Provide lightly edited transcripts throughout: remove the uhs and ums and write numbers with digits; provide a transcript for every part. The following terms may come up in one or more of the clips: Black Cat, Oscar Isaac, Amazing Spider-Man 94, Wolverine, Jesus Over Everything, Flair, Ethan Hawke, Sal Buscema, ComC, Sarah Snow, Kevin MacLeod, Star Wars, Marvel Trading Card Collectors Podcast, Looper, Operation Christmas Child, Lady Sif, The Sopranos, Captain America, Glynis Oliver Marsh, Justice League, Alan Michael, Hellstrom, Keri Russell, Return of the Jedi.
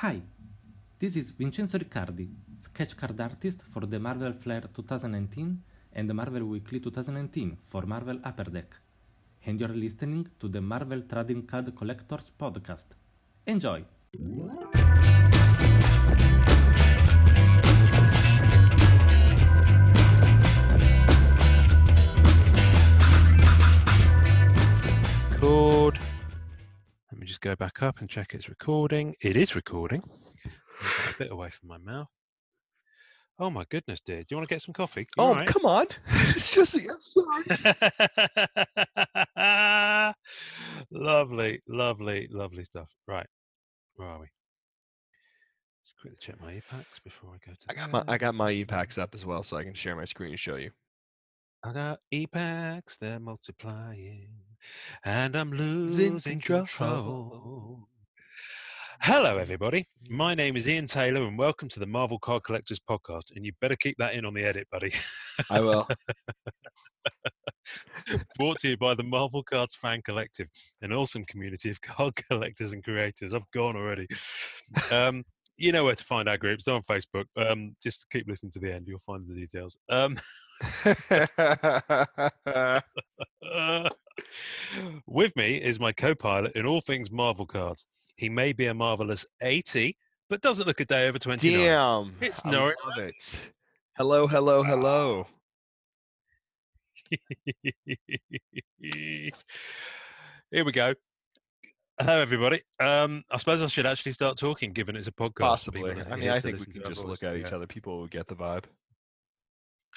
Hi, this is Vincenzo Riccardi, sketch card artist for the Marvel Flair 2019 and the Marvel Weekly 2019 for Marvel Upper Deck, and you're listening to the Marvel Trading Card Collectors Podcast. Enjoy! Record. Let me just go back up and check it's recording. It is recording. A bit away from my mouth. Oh my goodness, dear. Do you want to get some coffee? Oh, right? Come on. It's just outside. Lovely stuff. Right. Where are we? Just quickly check my e-packs before I go to I got my e-packs up as well, so I can share my screen and show you. I got e-packs, they're multiplying, and I'm losing control. Hello, everybody. My name is Ian Taylor, and welcome to the Marvel Card Collectors Podcast. And you better keep that in on the edit, buddy. I will. Brought to you by the Marvel Cards Fan Collective, an awesome community of card collectors and creators. I've gone already. You know where to find our groups. They're on Facebook. Just keep listening to the end. You'll find the details. With me is my co-pilot in all things Marvel cards. He may be a marvelous 80, but doesn't look a day over 29. Damn. It's Norris. I love it. Hello. Here we go. Hello, everybody. I suppose I should actually start talking, given it's a podcast. Possibly. I mean, I think we can just look at each other. People will get the vibe.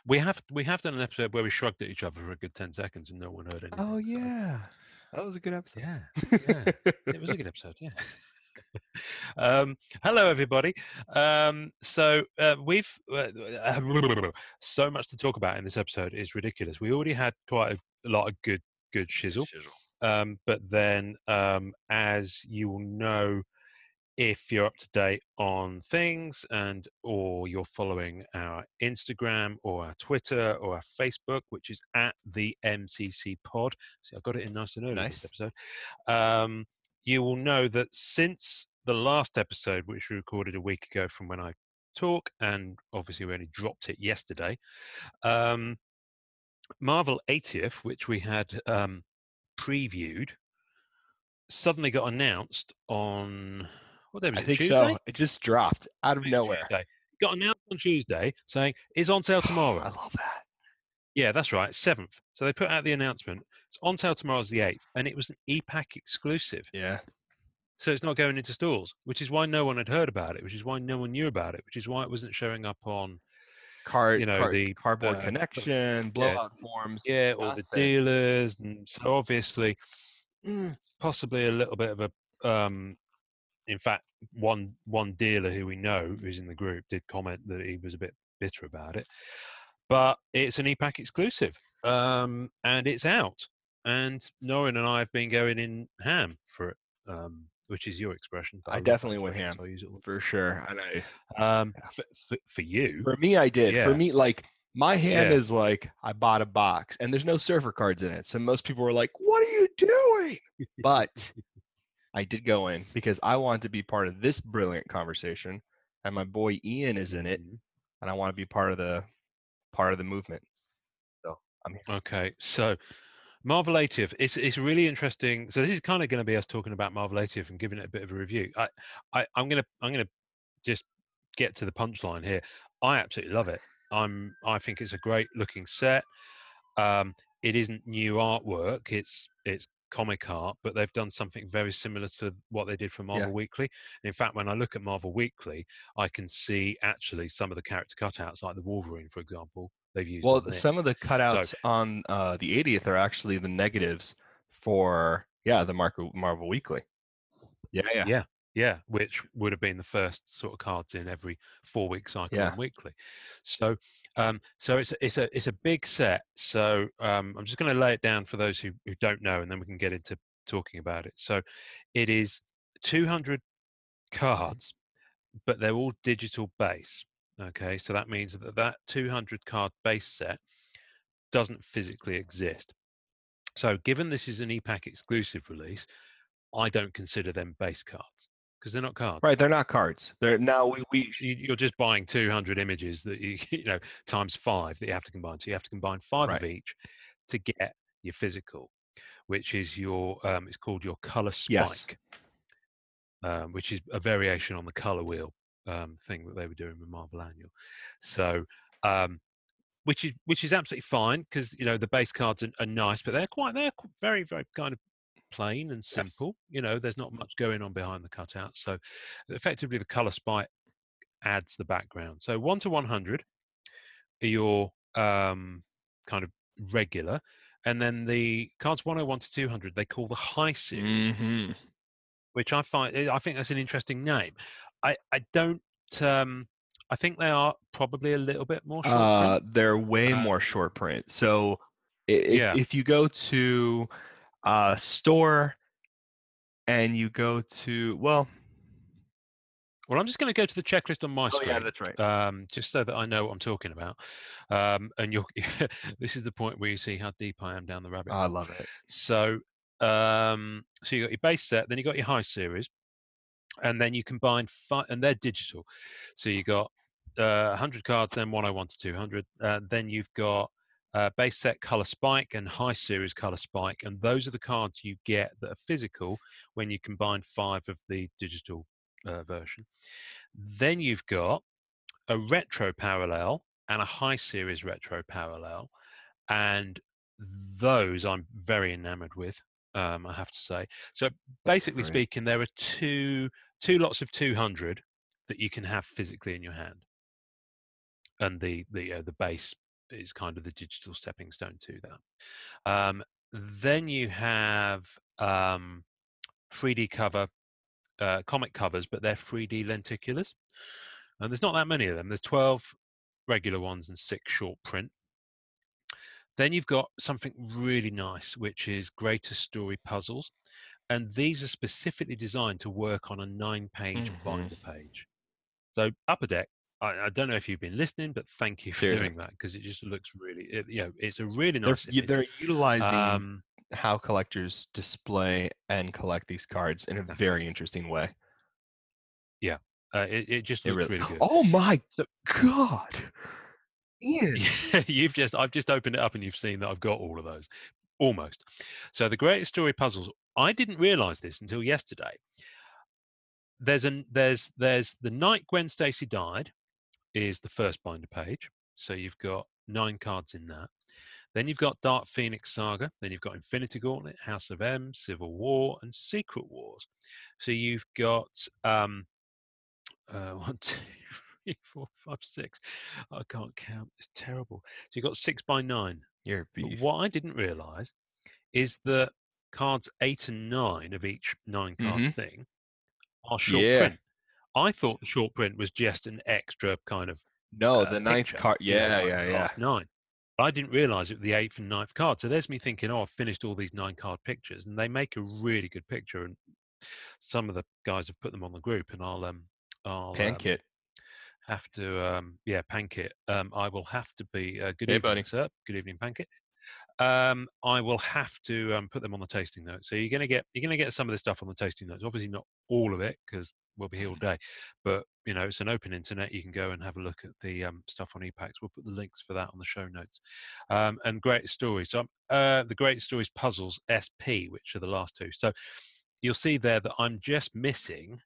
We have done an episode where we shrugged at each other for a good 10 seconds and no one heard anything. Oh, yeah. So. That was a good episode. Yeah. It was a good episode, yeah. Hello, everybody. We've... so much to talk about in this episode. It's ridiculous. We already had quite a lot of good shizzle. But then, as you will know, if you're up to date on things and or you're following our Instagram or our Twitter or our Facebook, which is at the MCC Pod. See, I got it in nice and early this episode. You will know that since the last episode, which we recorded a week ago from when I talk, and obviously we only dropped it yesterday, Marvel 80th, which we had previewed, suddenly got announced on... What day was it? I think Tuesday? So. It just dropped out of nowhere. Tuesday. Got announced on Tuesday saying, it's on sale tomorrow. I love that. Yeah, that's right. 7th. So they put out the announcement. It's on sale tomorrow is the 8th. And it was an EPAC exclusive. Yeah. So it's not going into stores, which is why no one had heard about it, which is why no one knew about it, which is why it wasn't showing up on the Cardboard Connection, blowout forms. Yeah, all the dealers. And so obviously, possibly a little bit of a... In fact, one dealer who we know who's in the group did comment that he was a bit bitter about it. But it's an EPAC exclusive, and it's out. And Norrin and I have been going in ham for it, which is your expression. I definitely went ham, so I use it for sure. And I, for you. For me, I did. Yeah. For me, like, my ham is like, I bought a box, and there's no surfer cards in it. So most people were like, what are you doing? But... I did go in because I want to be part of this brilliant conversation, and my boy Ian is in it, and I want to be part of the movement. So I'm here. Okay, so Marvel 80th, it's really interesting. So this is kind of going to be us talking about Marvel 80th and giving it a bit of a review. I'm gonna just get to the punchline here. I absolutely love it. I think it's a great looking set. It isn't new artwork. It's comic art, but they've done something very similar to what they did for Marvel Weekly. And in fact, when I look at Marvel Weekly, I can see actually some of the character cutouts, like the Wolverine, for example, they've used. Well, some of the cutouts on the 80th are actually the negatives for the Marvel Weekly. Yeah, which would have been the first sort of cards in every 4-week cycle on Weekly. So, so it's a big set. So I'm just going to lay it down for those who don't know, and then we can get into talking about it. So, it is 200 cards, but they're all digital base. Okay, so that means that 200 card base set doesn't physically exist. So, given this is an EPAC exclusive release, I don't consider them base cards. because they're not cards. Right, they're not cards. They're now you're just buying 200 images that you know times 5 that you have to combine. So you have to combine 5 right. of each to get your physical, which is your it's called your color spike, yes. Which is a variation on the color wheel thing that they were doing with Marvel Annual. So which is absolutely fine because you know the base cards are nice, but they're very very kind of plain and simple. Yes. You know, there's not much going on behind the cutout. So effectively, the color spike adds the background. So 1 to 100 are your kind of regular. And then the cards 101 to 200, they call the high series, mm-hmm. which I think that's an interesting name. I think they are probably a little bit more short print. They're way more short print. So if you go to a store and you go to, well, I'm just going to go to the checklist on my screen. Oh, yeah, that's right. Just so that I know what I'm talking about. And this is the point where you see how deep I am down the rabbit hole. I love it. So, so you got your base set, then you got your high series, and then you combine and they're digital. So you got 100 cards, then 101 to 200. Then you've got base set color spike and high series color spike, and those are the cards you get that are physical when you combine 5 of the digital version. Then you've got a retro parallel and a high series retro parallel, and those I'm very enamored with, I have to say. So basically speaking, there are two lots of 200 that you can have physically in your hand, and the base is kind of the digital stepping stone to that. Then you have 3D cover, comic covers, but they're 3D lenticulars, and there's not that many of them. There's 12 regular ones and 6 short print. Then you've got something really nice, which is greater story puzzles, and these are specifically designed to work on a 9-page mm-hmm. binder page. So Upper Deck, I don't know if you've been listening, but thank you for doing that, because it just looks really, it's a really nice. They're utilizing how collectors display and collect these cards in a very interesting way. Yeah, it just looks really good. Oh my God! Ian. I've just opened it up and you've seen that I've got all of those, almost. So the greatest story puzzles. I didn't realize this until yesterday. There's the night Gwen Stacy died. Is the first binder page. So you've got 9 cards in that. Then you've got Dark Phoenix Saga. Then you've got Infinity Gauntlet, House of M, Civil War, and Secret Wars. So you've got 1, 2, 3, 4, 5, 6. I can't count. It's terrible. So you've got 6 by 9. You're a beast. What I didn't realise is that cards 8 and 9 of each 9-card mm-hmm. thing are short print. I thought the short print was just an extra kind of the 9th card. Nine. But I didn't realize it was the 8th and 9th card. So there's me thinking, I've finished all these 9-card pictures, and they make a really good picture. And some of the guys have put them on the group, and I'll Pankit. Have to Pankit. I will have to be good evening, buddy. Sir. Good evening, Pankit. I will have to put them on the tasting note. So you're gonna get some of the stuff on the tasting notes. Obviously not all of it, because we'll be here all day, but you know, it's an open internet. You can go and have a look at the stuff on ePacks. We'll put the links for that on the show notes. And Great Stories. So the Great Stories Puzzles SP, which are the last 2. So you'll see there that I'm just missing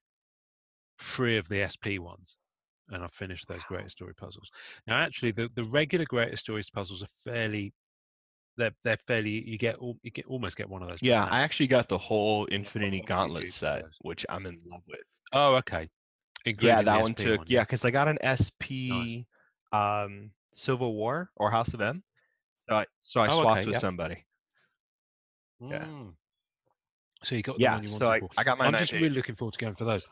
3 of the SP ones, and I've finished those Great Story Puzzles. Now, actually, the regular Great Stories Puzzles are fairly. They're fairly. You almost get one of those. Yeah, I actually got the whole Infinity Gauntlet set, which I'm in love with. Oh, okay. Yeah, that one took. Yeah, because I got an SP Civil War or House of M, so I swapped with somebody. Yeah. So you got the one you wanted. Yeah, so I got mine. I'm just really looking forward to going for those.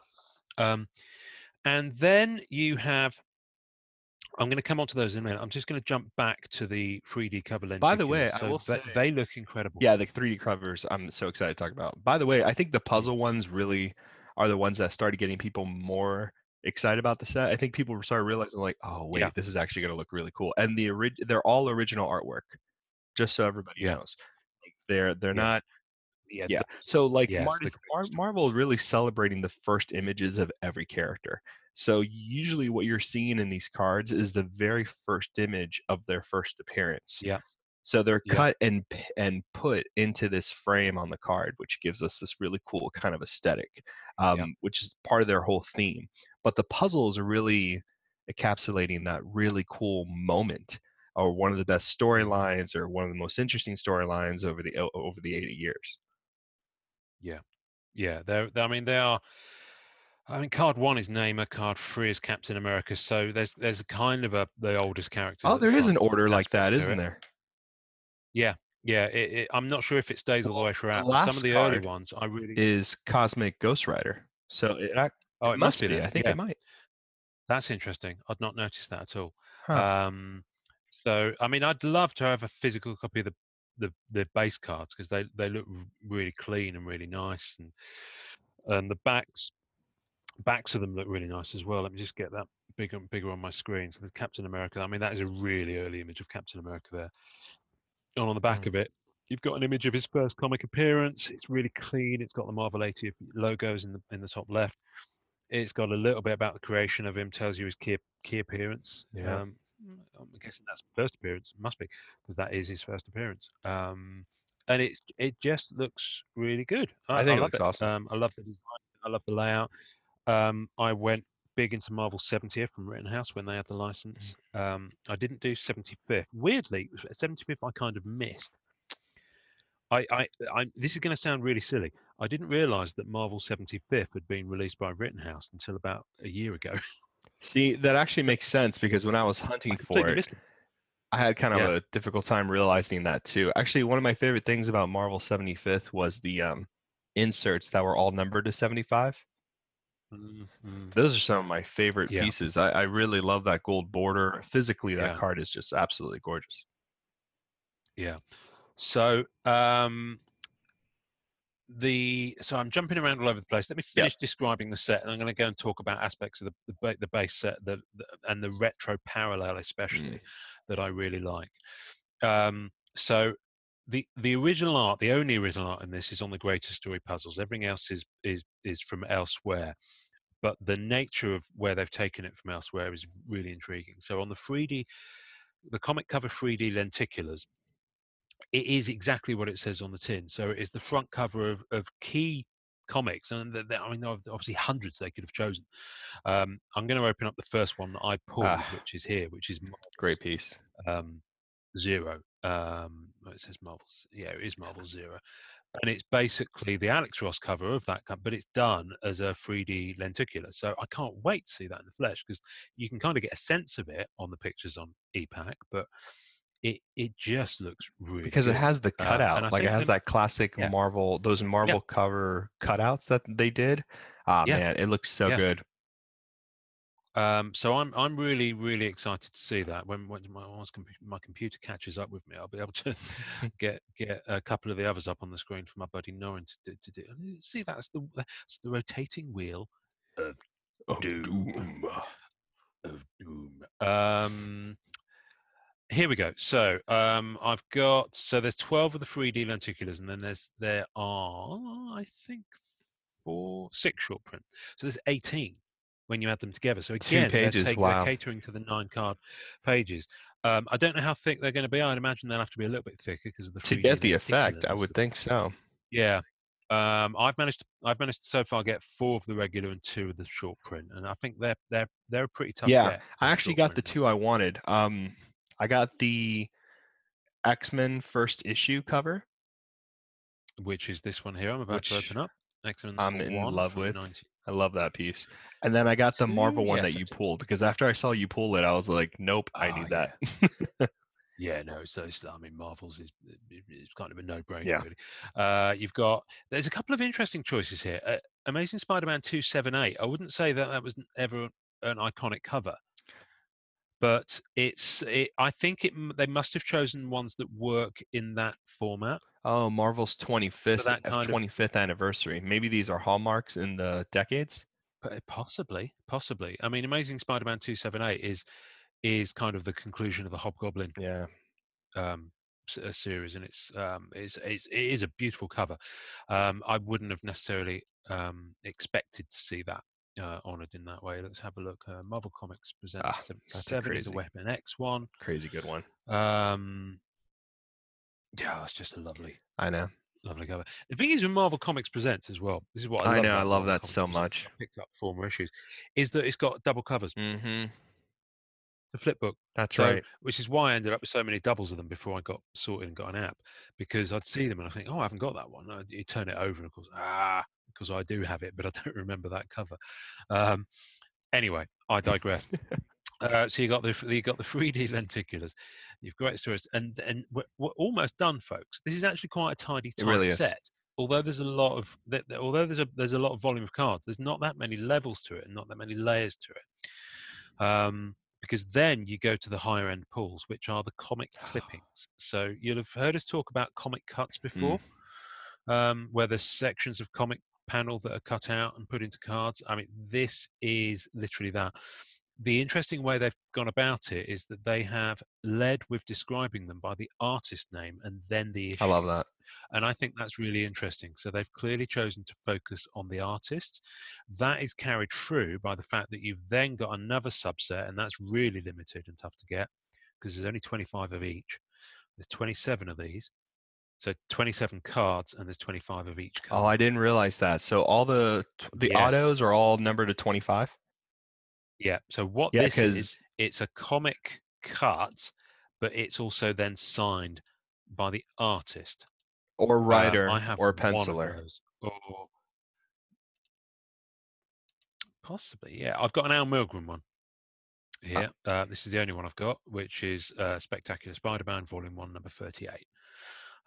And then you have. I'm going to come on to those in a minute. I'm just going to jump back to the 3D cover lenses. By the way, I will say, they look incredible. Yeah, the 3D covers, I'm so excited to talk about. By the way, I think the puzzle ones really are the ones that started getting people more excited about the set. I think people started realizing, like, oh, wait, this is actually going to look really cool. And they're all original artwork, just so everybody knows. They're not Yeah. So like Marvel really celebrating the first images of every character. So usually what you're seeing in these cards is the very first image of their first appearance. Yeah. So they're cut and put into this frame on the card, which gives us this really cool kind of aesthetic, which is part of their whole theme. But the puzzles are really encapsulating that really cool moment, or one of the best storylines, or one of the most interesting storylines over the 80 years. Yeah, yeah. I mean, they are. I mean, card one is Namer, card three is Captain America. So there's kind of the oldest characters. Oh, there is an order like that, isn't there? Yeah, yeah. I'm not sure if it stays all the way throughout. Some of the early ones, I really is Cosmic Ghost Rider. So it must be. I think it might. That's interesting. I'd not noticed that at all. Huh. So I mean, I'd love to have a physical copy of the base cards, because they look really clean and really nice, and the backs of them look really nice as well. Let me just get that bigger and bigger on my screen. So the Captain America. I mean, that is a really early image of Captain America there. And on the back of it, you've got an image of his first comic appearance. It's really clean. It's got the Marvel 80th logos in the top left. It's got a little bit about the creation of him, tells you his key appearance. Yeah. I'm guessing that's first appearance. Must be, because that is his first appearance. And it just looks really good. I think I love it. Awesome. I love the design. I love the layout. I went big into Marvel 70th from Rittenhouse when they had the license. I didn't do 75th. Weirdly, 75th I kind of missed. This is going to sound really silly. I didn't realise that Marvel 75th had been released by Rittenhouse until about a year ago. See, that actually makes sense, because when I was hunting for it, I had kind of a difficult time realising that too. Actually, one of my favourite things about Marvel 75th was the inserts that were all numbered to 75. Those are some of my favorite pieces. I really love that gold border. Physically, that card is just absolutely gorgeous. Yeah. So I'm jumping around all over the place. Let me finish describing the set, and I'm going to go and talk about aspects of the base set, and the retro parallel especially that I really like. So the original art, the only original art in this, is on the Greater Story puzzles. Everything else is from elsewhere, but the nature of where they've taken it from elsewhere is really intriguing. So on the 3D, the comic cover 3D lenticulars, it is exactly what it says on the tin. So it is the front cover of key comics, and I mean, obviously hundreds they could have chosen. I'm going to open up the first one that I pulled, which is here, which is Marvel's, great piece. Zero. It says Marvel's. Yeah, it is Marvel Zero, and it's basically the Alex Ross cover of that, but it's done as a 3D lenticular. So I can't wait to see that in the flesh, because you can kind of get a sense of it on the pictures on EPAC, but it just looks really because it has the cutout, like it has that classic Marvel, those Marvel cover cutouts that they did. Man, it looks so good. So I'm really, really excited to see that. When my computer catches up with me, I'll be able to get a couple of the others up on the screen for my buddy Norin to do. See, that's the rotating wheel of doom. Of doom. Here we go. So I've got, so there's 12 of the 3D lenticulars, and then there are I think 6 short print. So there's 18 when you add them together. So again, they're catering to the 9 card pages. I don't know how thick they're going to be. I'd imagine they'll have to be a little bit thicker because of the 3D to get the effect. I would think so. Yeah. I've managed to so far get 4 of the regular and 2 of the short print, and I think they're a pretty tough. Yeah, I actually got the 2 I wanted. I got the X-Men first issue cover, which is this one here. I'm about to open up. X-Men I'm in love with. I love that piece. And then I got the Marvel one that you pulled, because after I saw you pull it, I was like, nope, I need that. Yeah, no. So I mean, Marvel's is kind of a no-brainer. Yeah. Really. There's a couple of interesting choices here. Amazing Spider-Man 278. I wouldn't say that was ever an iconic cover. But I think they must have chosen ones that work in that format. Oh, Marvel's 25th anniversary. Maybe these are hallmarks in the decades. Possibly. I mean, Amazing Spider-Man 278 is kind of the conclusion of the Hobgoblin series, and it is a beautiful cover. I wouldn't have necessarily expected to see that honoured in that way. Let's have a look. Marvel Comics presents 77 is a Weapon X one. Crazy good one. Yeah, it's just a lovely. I know. Lovely cover. The thing is with Marvel Comics Presents as well, this is what I love. I know, I love that so much. I picked up former issues, is that it's got double covers. Mm-hmm. It's a flip book. That's right. Which is why I ended up with so many doubles of them before I got sorted and got an app, because I'd see them and I think, oh, I haven't got that one. You turn it over and of course, because I do have it, but I don't remember that cover. Anyway, I digress. So you got the 3D lenticulars, you've got great stories, and we're almost done, folks. This is actually quite a tidy really set. Although there's a lot of although there's a lot of volume of cards, there's not that many levels to it, and not that many layers to it, because then you go to the higher end pools, which are the comic clippings. So you'll have heard us talk about comic cuts before, where there's sections of comic panel that are cut out and put into cards. I mean, this is literally that. The interesting way they've gone about it is that they have led with describing them by the artist name and then the issue. I love that. And I think that's really interesting. So they've clearly chosen to focus on the artists. That is carried through by the fact that you've then got another subset, and that's really limited and tough to get because there's only 25 of each. There's 27 of these. So 27 cards, and there's 25 of each card. Oh, I didn't realize that. So all the autos are all numbered to 25? Yeah, so what this is, it's a comic cut, but it's also then signed by the artist. Or writer, or penciler. Or possibly, yeah. I've got an Al Milgrom one here. This is the only one I've got, which is Spectacular Spider-Man, Volume 1, number 38.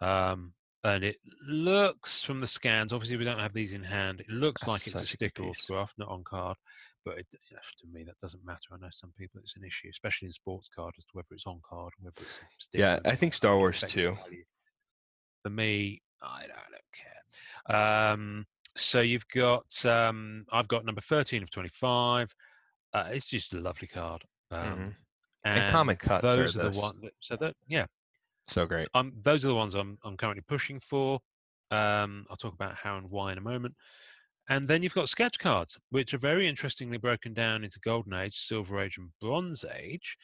And it looks, from the scans, obviously we don't have these in hand, it looks like it's a sticker autograph, not on card. But to me, that doesn't matter. I know some people it's an issue, especially in sports card, as to whether it's on card or whether it's sticker. Yeah, I think Star Wars too. For me, I don't care. So you've got, I've got number 13 of 25. It's just a lovely card. And comic cuts are the ones. So great. Those are the ones I'm currently pushing for. I'll talk about how and why in a moment. And then you've got sketch cards, which are very interestingly broken down into Golden Age, Silver Age, and Bronze Age.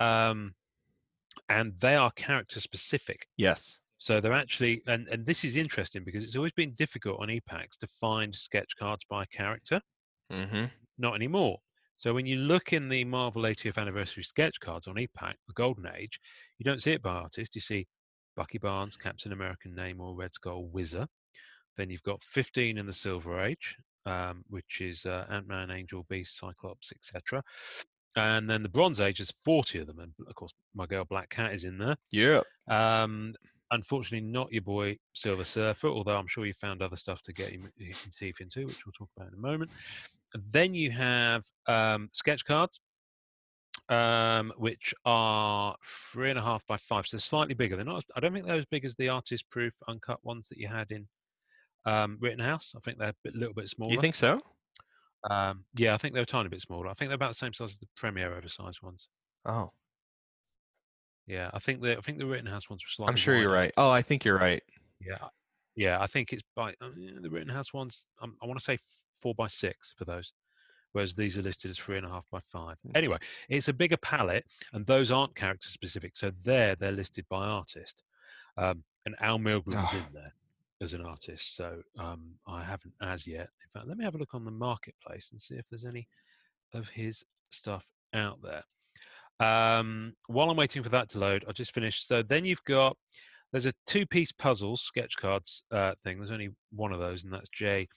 And they are character specific. Yes. So they're actually, and this is interesting because it's always been difficult on EPACs to find sketch cards by character. Not anymore. So when you look in the Marvel 80th Anniversary sketch cards on EPAC, the Golden Age, you don't see it by artist. You see Bucky Barnes, Captain America, Namor, Red Skull, Whizzer. Then you've got 15 in the Silver Age, which is Ant-Man, Angel, Beast, Cyclops, etc. And then the Bronze Age is 40 of them. And, of course, my girl Black Cat is in there. Yeah. Unfortunately, not your boy Silver Surfer, although I'm sure you found other stuff to get him into, which we'll talk about in a moment. And then you have sketch cards, which are 3.5 by 5. So they're slightly bigger. They're not. I don't think they're as big as the artist-proof uncut ones that you had in Rittenhouse. I think they're a little bit smaller. You think so? Yeah, I think they're a tiny bit smaller. I think they're about the same size as the Premiere oversized ones. Oh. Yeah, I think the Rittenhouse ones were slightly. I'm sure wider. You're right. Oh, I think you're right. Yeah. I think it's by the Rittenhouse ones. I want to say 4 by 6 for those, whereas these are listed as 3.5 by 5. Anyway, it's a bigger palette, and those aren't character specific. So they're listed by artist, and Al Milgrom is in there as an artist. So I haven't as yet. In fact, let me have a look on the marketplace and see if there's any of his stuff out there. While I'm waiting for that to load, I'll just finish. So then you've got, there's a two-piece puzzle sketch cards thing. There's only one of those, and that's Jay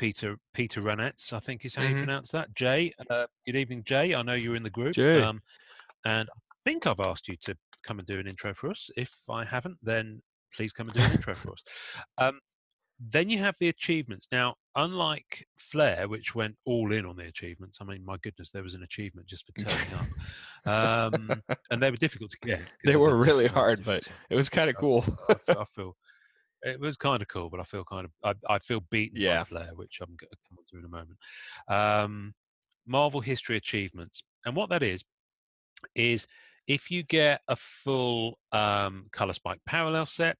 Peter Runnets, I think is how you pronounce that. Jay, good evening, Jay. I know you're in the group. Jay. And I think I've asked you to come and do an intro for us. If I haven't, then please come and do an intro for us. Then you have the achievements. Now, unlike Flair, which went all in on the achievements, I mean, my goodness, there was an achievement just for turning up. And they were difficult to get. They were really hard, but it was kind of cool. I feel it was kind of cool, but I feel kind of I feel beaten by Flair, which I'm going to come on to in a moment. Marvel History Achievements. And what that is If you get a full Color Spike parallel set,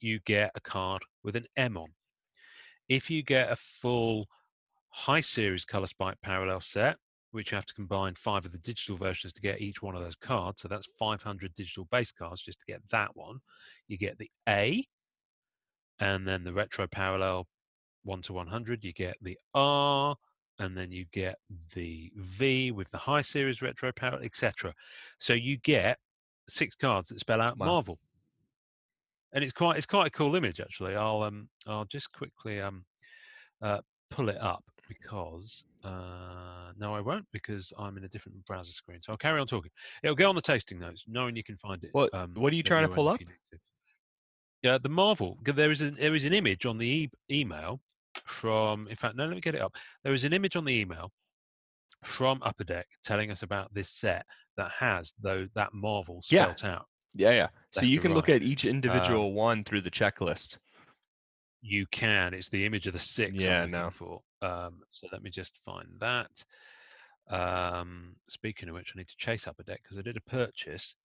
you get a card with an M on. If you get a full high series Color Spike parallel set, which you have to combine 5 of the digital versions to get each one of those cards. So that's 500 digital base cards just to get that one. You get the A, and then the retro parallel 1 to 100. You get the R, and then you get the V with the high series retro parallel, etc. So you get 6 cards that spell out Marvel, and it's quite a cool image actually. I'll just quickly pull it up. Because no, I won't, because I'm in a different browser screen. So I'll carry on talking. It'll go on the tasting notes, knowing you can find it. What are you trying to pull up? Yeah, the Marvel. There is an image on the email from. In fact, no, let me get it up. There is an image on the email from Upper Deck telling us about this set that has that Marvel spelt out. Yeah. So you can look at each individual one through the checklist. You can. It's the image of the 6. Yeah, no. For. So let me just find that. Speaking of which, I need to chase Upper Deck because I did a purchase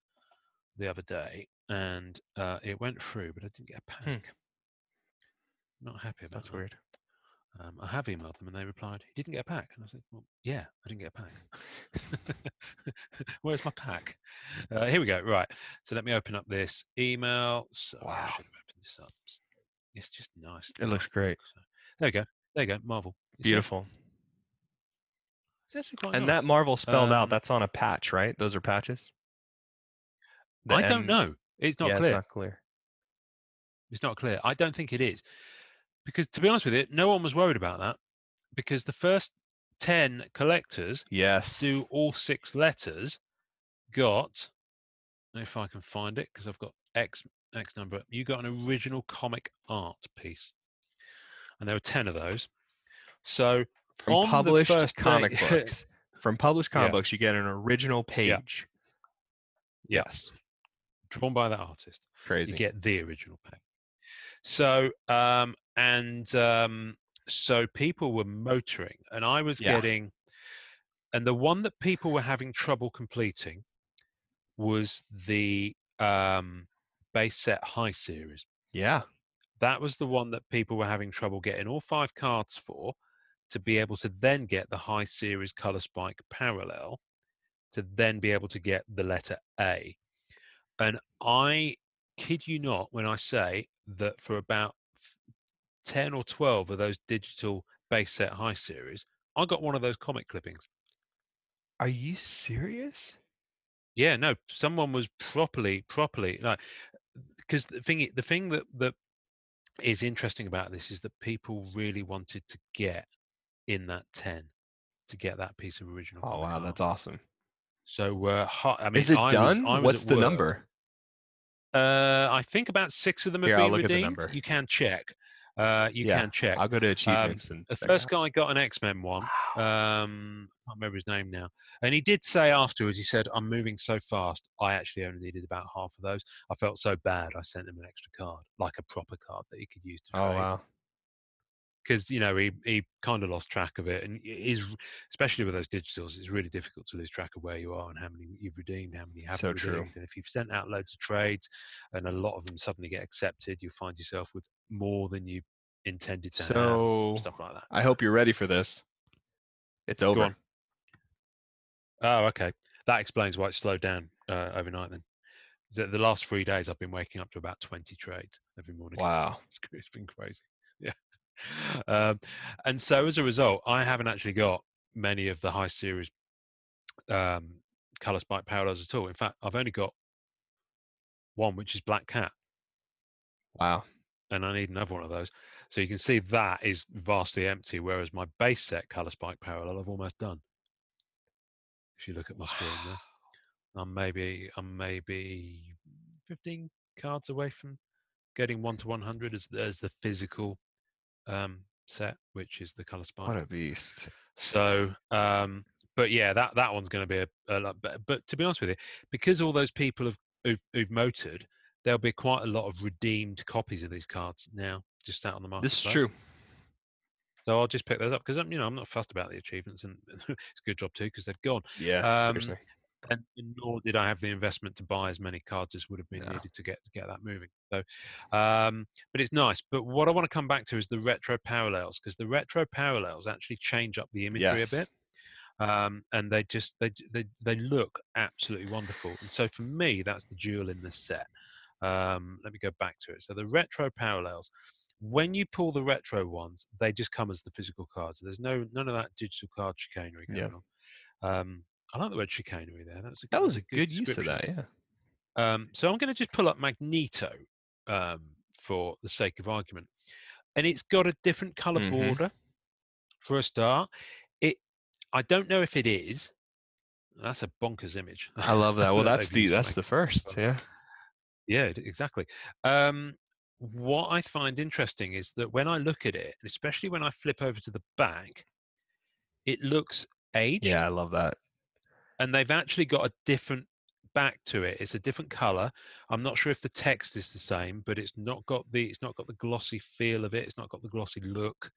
the other day and it went through, but I didn't get a pack. I'm not happy about that. That's weird. I have emailed them and they replied, "You didn't get a pack?" And I said, "Well, yeah, I didn't get a pack." Where's my pack? Here we go. Right. So let me open up this email. So wow. I should have opened this up. It's just nice. It looks great. So, there you go. Marvel. Beautiful. It's actually quite nice. That Marvel spelled out, that's on a patch, right? Those are patches? I don't know. It's not clear. It's not clear. I don't think it is. Because, to be honest with you, no one was worried about that. Because the first 10 collectors do all 6 letters got, if I can find it, because I've got X number, you got an original comic art piece. And there were 10 of those. So from published comic books, you get an original page. Yeah. Yes. Drawn by that artist. Crazy. You get the original page. So, so people were motoring and I was getting, and the one that people were having trouble completing was the, base set high series. Yeah. That was the one that people were having trouble getting all 5 cards for, to be able to then get the high series color spike parallel, to then be able to get the letter A. And I kid you not when I say that for about 10 or 12 of those digital base set high series, I got one of those comic clippings. Are you serious? Yeah, no, someone was properly like, because the thing that is interesting about this is that people really wanted to get in that 10 to get that piece of original. Oh wow, that's awesome. So is it done? What's the number? I think about 6 of them have been redeemed. You can check. I'll go to achievements. And the first guy got an X-Men one. I can't remember his name now. And he did say afterwards, he said, "I'm moving so fast. I actually only needed about half of those. I felt so bad. I sent him an extra card, like a proper card that he could use to trade." Oh wow! Because he kind of lost track of it, and especially with those digitals, it's really difficult to lose track of where you are and how many you've redeemed, how many you haven't redeemed. True. And if you've sent out loads of trades and a lot of them suddenly get accepted, you'll find yourself with more than you intended to have. Stuff like that. I hope you're ready for this. It's over. Oh, okay. That explains why it slowed down overnight then. The last 3 days I've been waking up to about 20 trades every morning. Wow. It's been crazy. Yeah. And so as a result, I haven't actually got many of the high series color spike parallels at all. In fact, I've only got one, which is Black Cat. Wow. And I need another one of those. So you can see that is vastly empty, whereas my base set color spike parallel I've almost done. If you look at my screen there, I'm maybe 15 cards away from getting 1 to 100 as the physical set, which is the color spike. What a beast! So, but yeah, that one's going to be a lot. But to be honest with you, because all those people who've motored, there'll be quite a lot of redeemed copies of these cards now, just out on the market. This is true. So I'll just pick those up because I'm not fussed about the achievements, and it's a good job too because they've gone. Yeah, seriously. and nor did I have the investment to buy as many cards as would have been needed to get that moving. So, but it's nice. But what I want to come back to is the retro parallels, because the retro parallels actually change up the imagery a bit. And they just they look absolutely wonderful. And so for me, that's the jewel in this set. Let me go back to it. So the retro parallels, when you pull the retro ones, they just come as the physical cards. There's none of that digital card chicanery going on. I like the word chicanery there. That was a good use of that, yeah. So I'm going to just pull up Magneto for the sake of argument. And it's got a different colour border for a start. I don't know if it is. That's a bonkers image. I love that. Well, that's the first, yeah. Yeah, exactly. What I find interesting is that when I look at it, especially when I flip over to the back, it looks aged. Yeah, I love that. And they've actually got a different back to it. It's a different color. I'm not sure if the text is the same, but it's not got the glossy feel of it. It's not got the glossy look.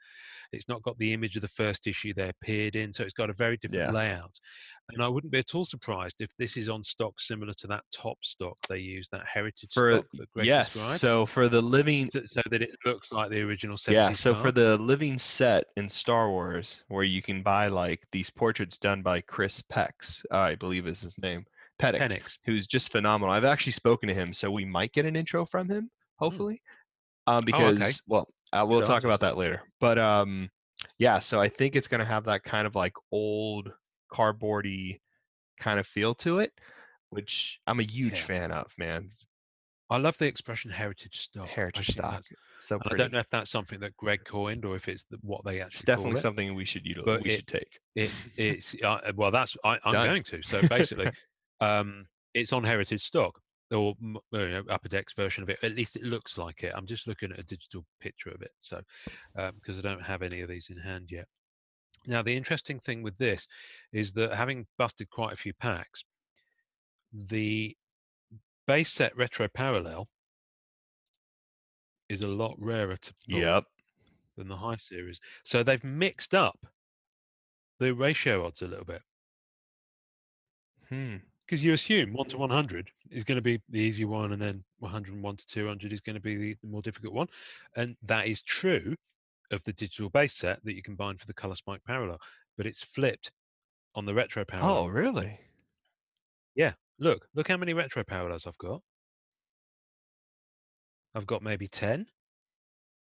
It's not got the image of the first issue they appeared in. So it's got a very different layout. And I wouldn't be at all surprised if this is on stock similar to that top stock they use, that heritage stock that Greg described. So for the living, so that it looks like the original 70s cards. For the living set in Star Wars, where you can buy like these portraits done by Chris Pex, I believe is his name, Penix, who's just phenomenal. I've actually spoken to him, so we might get an intro from him, hopefully, because we'll talk about that later. But so I think it's going to have that kind of like old cardboardy kind of feel to it, which I'm a huge fan of, man. I love the expression heritage stock. Heritage stock. So I don't know if that's something that Greg coined or if it's what they actually. It's definitely something we should utilize. But we should take it. It's I'm going to. So basically. It's on heritage stock, or Upper Deck's version of it. At least it looks like it. I'm just looking at a digital picture of it, so because I don't have any of these in hand yet. Now, the interesting thing with this is that, having busted quite a few packs, the base set retro parallel is a lot rarer to pull than the high series. So they've mixed up the ratio odds a little bit. Because you assume 1 to 100 is going to be the easy one, and then 101 to 200 is going to be the more difficult one. And that is true of the digital base set that you combine for the Color Spike Parallel, but it's flipped on the retro parallel. Oh, really? Yeah. Look how many retro parallels I've got. I've got maybe 10.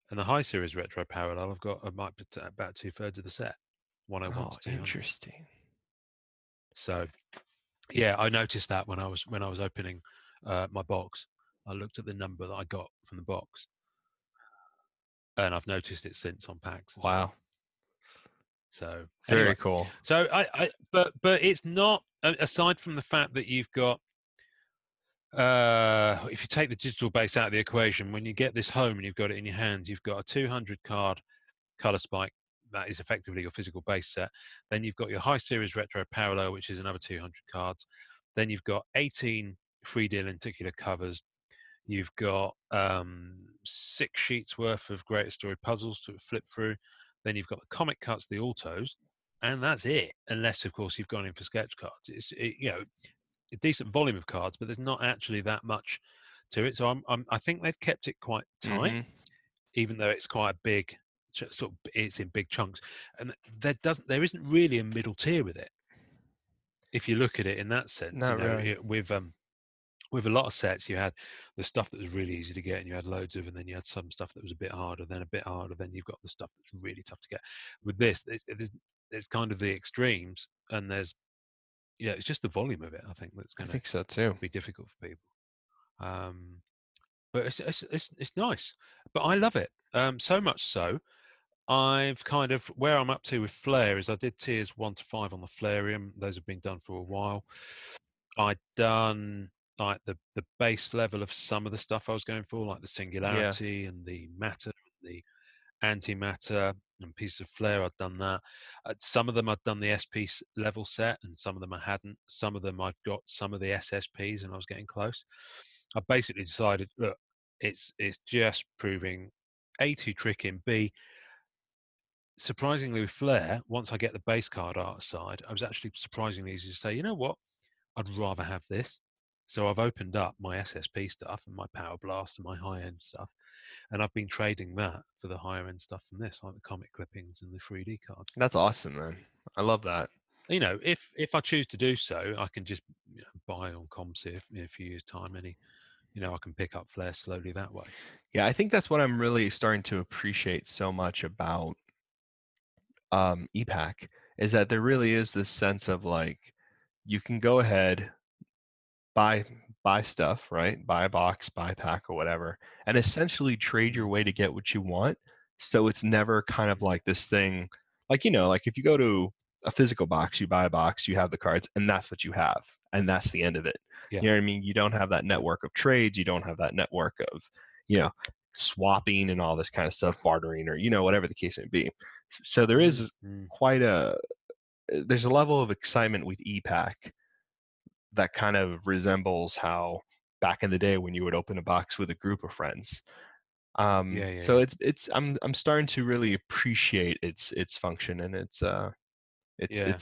And the high series retro parallel, I've got about 2/3 of the set. 101 to 200. Interesting. So... yeah, I noticed that when I was opening my box. I looked at the number that I got from the box, and I've noticed it since on packs. Wow. So anyway, very cool. So but it's not, aside from the fact that you've got, if you take the digital base out of the equation, when you get this home and you've got it in your hands, you've got a 200 card color spike. That is effectively your physical base set. Then you've got your high series retro parallel, which is another 200 cards. Then you've got 18 free deal lenticular covers. You've got 6 sheets worth of greater story puzzles to flip through. Then you've got the comic cuts, the autos, and that's it. Unless, of course, you've gone in for sketch cards. It's a decent volume of cards, but there's not actually that much to it. So I think they've kept it quite tight, even though it's quite a big. Sort of, it's in big chunks, and there isn't really a middle tier with it. If you look at it in that sense, really. With a lot of sets, you had the stuff that was really easy to get, and you had loads of, and then you had some stuff that was a bit harder. Then you've got the stuff that's really tough to get. With this, it's kind of the extremes, and there's it's just the volume of it. I think that's going to be difficult for people. But it's nice, but I love it so much so. I've kind of, where I'm up to with Flair is I did tiers 1 to 5 on the Flairium. Those have been done for a while. I'd done like the base level of some of the stuff I was going for, like the singularity and the matter, the antimatter, and pieces of Flair. I'd done that. Some of them I'd done the SP level set, and some of them I hadn't. Some of them I'd got some of the SSPs, and I was getting close. I basically decided, look, it's just proving A, too tricky, and B, surprisingly with Flair, once I get the base card art aside, I was actually surprisingly easy to say, you know what, I'd rather have this. So I've opened up my SSP stuff and my Power Blast and my high-end stuff, and I've been trading that for the higher-end stuff from this, like the comic clippings and the 3D cards. That's awesome, man. I love that. You know, if I choose to do so, I can just buy on ComC in a few years' time. I can pick up Flair slowly that way. Yeah, I think that's what I'm really starting to appreciate so much about EPAC, is that there really is this sense of like, you can go ahead, buy stuff, right? Buy a box, buy a pack or whatever, and essentially trade your way to get what you want. So it's never kind of like this thing, like, you know, like if you go to a physical box, you buy a box, you have the cards, and that's what you have, and that's the end of it. Yeah. You know what I mean? You don't have that network of trades. You don't have that network of, swapping and all this kind of stuff, bartering, or, whatever the case may be. So there is there's a level of excitement with EPAC that kind of resembles how back in the day when you would open a box with a group of friends. I'm starting to really appreciate its function and its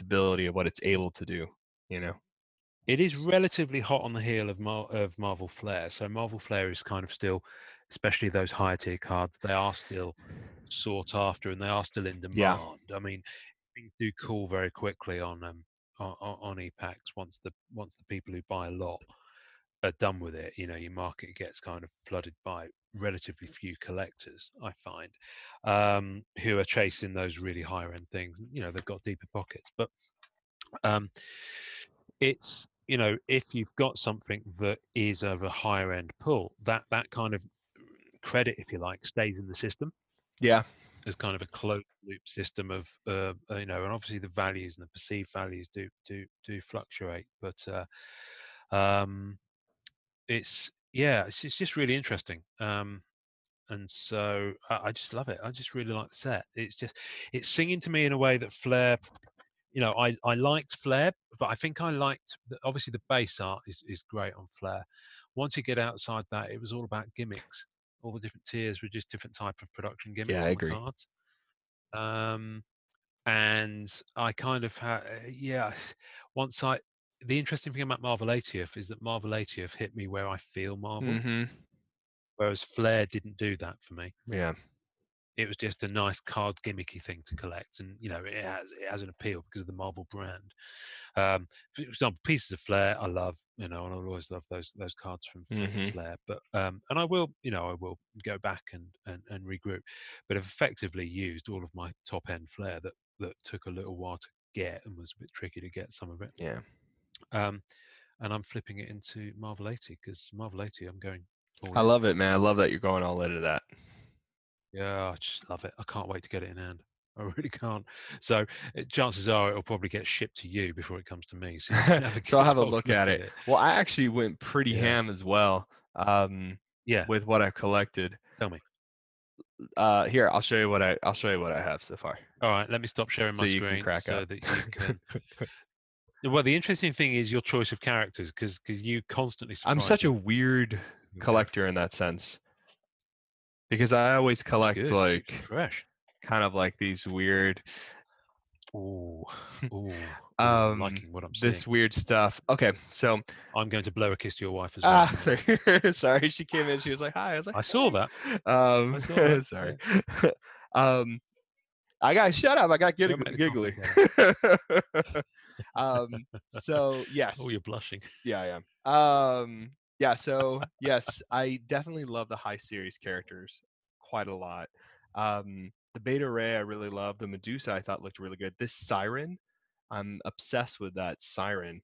ability of what it's able to do, It is relatively hot on the heel of Marvel Flair. So Marvel Flair is kind of still, especially those higher tier cards, they are still sought after and they are still in demand. Yeah. I mean, things do cool very quickly on EPACs once the people who buy a lot are done with it. Your market gets kind of flooded by relatively few collectors, I find, who are chasing those really higher end things. They've got deeper pockets, but it's, if you've got something that is of a higher end pull, that kind of credit, if you like, stays in the system. Yeah. As kind of a closed loop system of, and obviously the values and the perceived values do fluctuate, but it's just really interesting. And so I just love it. I just really like the set. It's singing to me in a way that Flair, I liked Flair, but I think I liked, obviously the base art is great on Flair. Once you get outside that, it was all about gimmicks. All the different tiers were just different type of production gimmicks. Yeah, I agree. Cards. And I kind of had, the interesting thing about Marvel 80th is that Marvel 80th hit me where I feel Marvel, whereas Flair didn't do that for me. Yeah. It was just a nice card gimmicky thing to collect. And, it has an appeal because of the Marvel brand. For example, pieces of Flair I love, and I'll always love those cards from Flair. But, and I will go back and regroup. But I've effectively used all of my top-end Flair that took a little while to get and was a bit tricky to get some of it. Yeah. And I'm flipping it into Marvel 80 because Marvel 80, I'm going all in. I love it, man. I love that you're going all into that. Yeah, I just love it. I can't wait to get it in hand. I really can't. So chances are it'll probably get shipped to you before it comes to me. So, I'll have a look at it. Well, I actually went pretty ham as well with what I've collected. Tell me. Here, I'll show you what I have so far. All right, let me stop sharing my screen so that you can... Well, the interesting thing is your choice of characters because you constantly... I'm such a weird collector in that sense. Because I always collect kind of like these weird, I'm liking what I'm seeing. This weird stuff. Okay, so I'm going to blow a kiss to your wife as well. Sorry, she came in. She was like, "Hi." I was like, "I saw that." I saw that. Sorry. Yeah. I got shut up. I got giggly. So yes. Oh, you're blushing. Yeah, I am. Yeah, so yes, I definitely love the high series characters quite a lot. The Beta Ray I really love. The Medusa I thought looked really good. This Siren, I'm obsessed with that Siren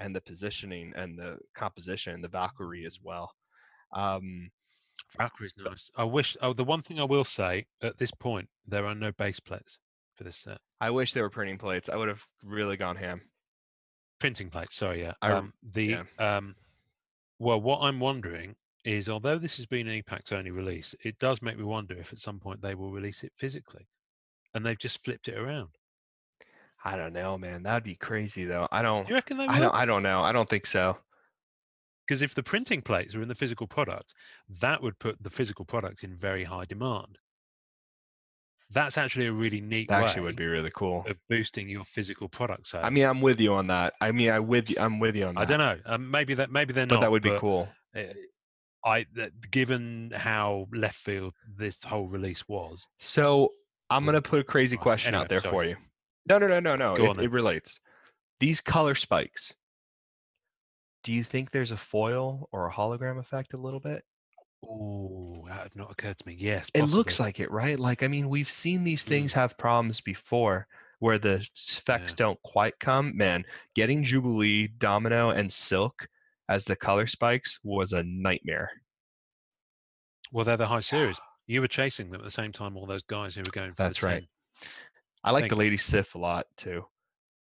and the positioning and the composition, the Valkyrie as well. Valkyrie's nice. The one thing I will say at this point, there are no base plates for this set. I wish there were printing plates. I would have really gone ham. Printing plates, sorry, yeah. Well, what I'm wondering is, although this has been an EPAC's only release, it does make me wonder if at some point they will release it physically, and they've just flipped it around. I don't know, man. That'd be crazy, though. You reckon they will? I don't know. I don't think so. Because if the printing plates are in the physical product, that would put the physical product in very high demand. That's actually a really neat way. Actually would be really cool. Of boosting your physical product sales. I mean, I'm with you on that. I mean, I'm with you on that. I don't know. Maybe they're not. But that would be cool. Given how left field this whole release was. So I'm going to put a crazy question out there for you. No. It relates. These color spikes. Do you think there's a foil or a hologram effect a little bit? Oh, that had not occurred to me. Yes, possibly. It looks like it, right? Like, I mean, we've seen these things have problems before where the specs don't quite come. Man, getting Jubilee, Domino, and Silk as the color spikes was a nightmare. Well, they're the high series. You were chasing them at the same time, all those guys who were going for That's the right. Team. I like the Lady Sif a lot, too,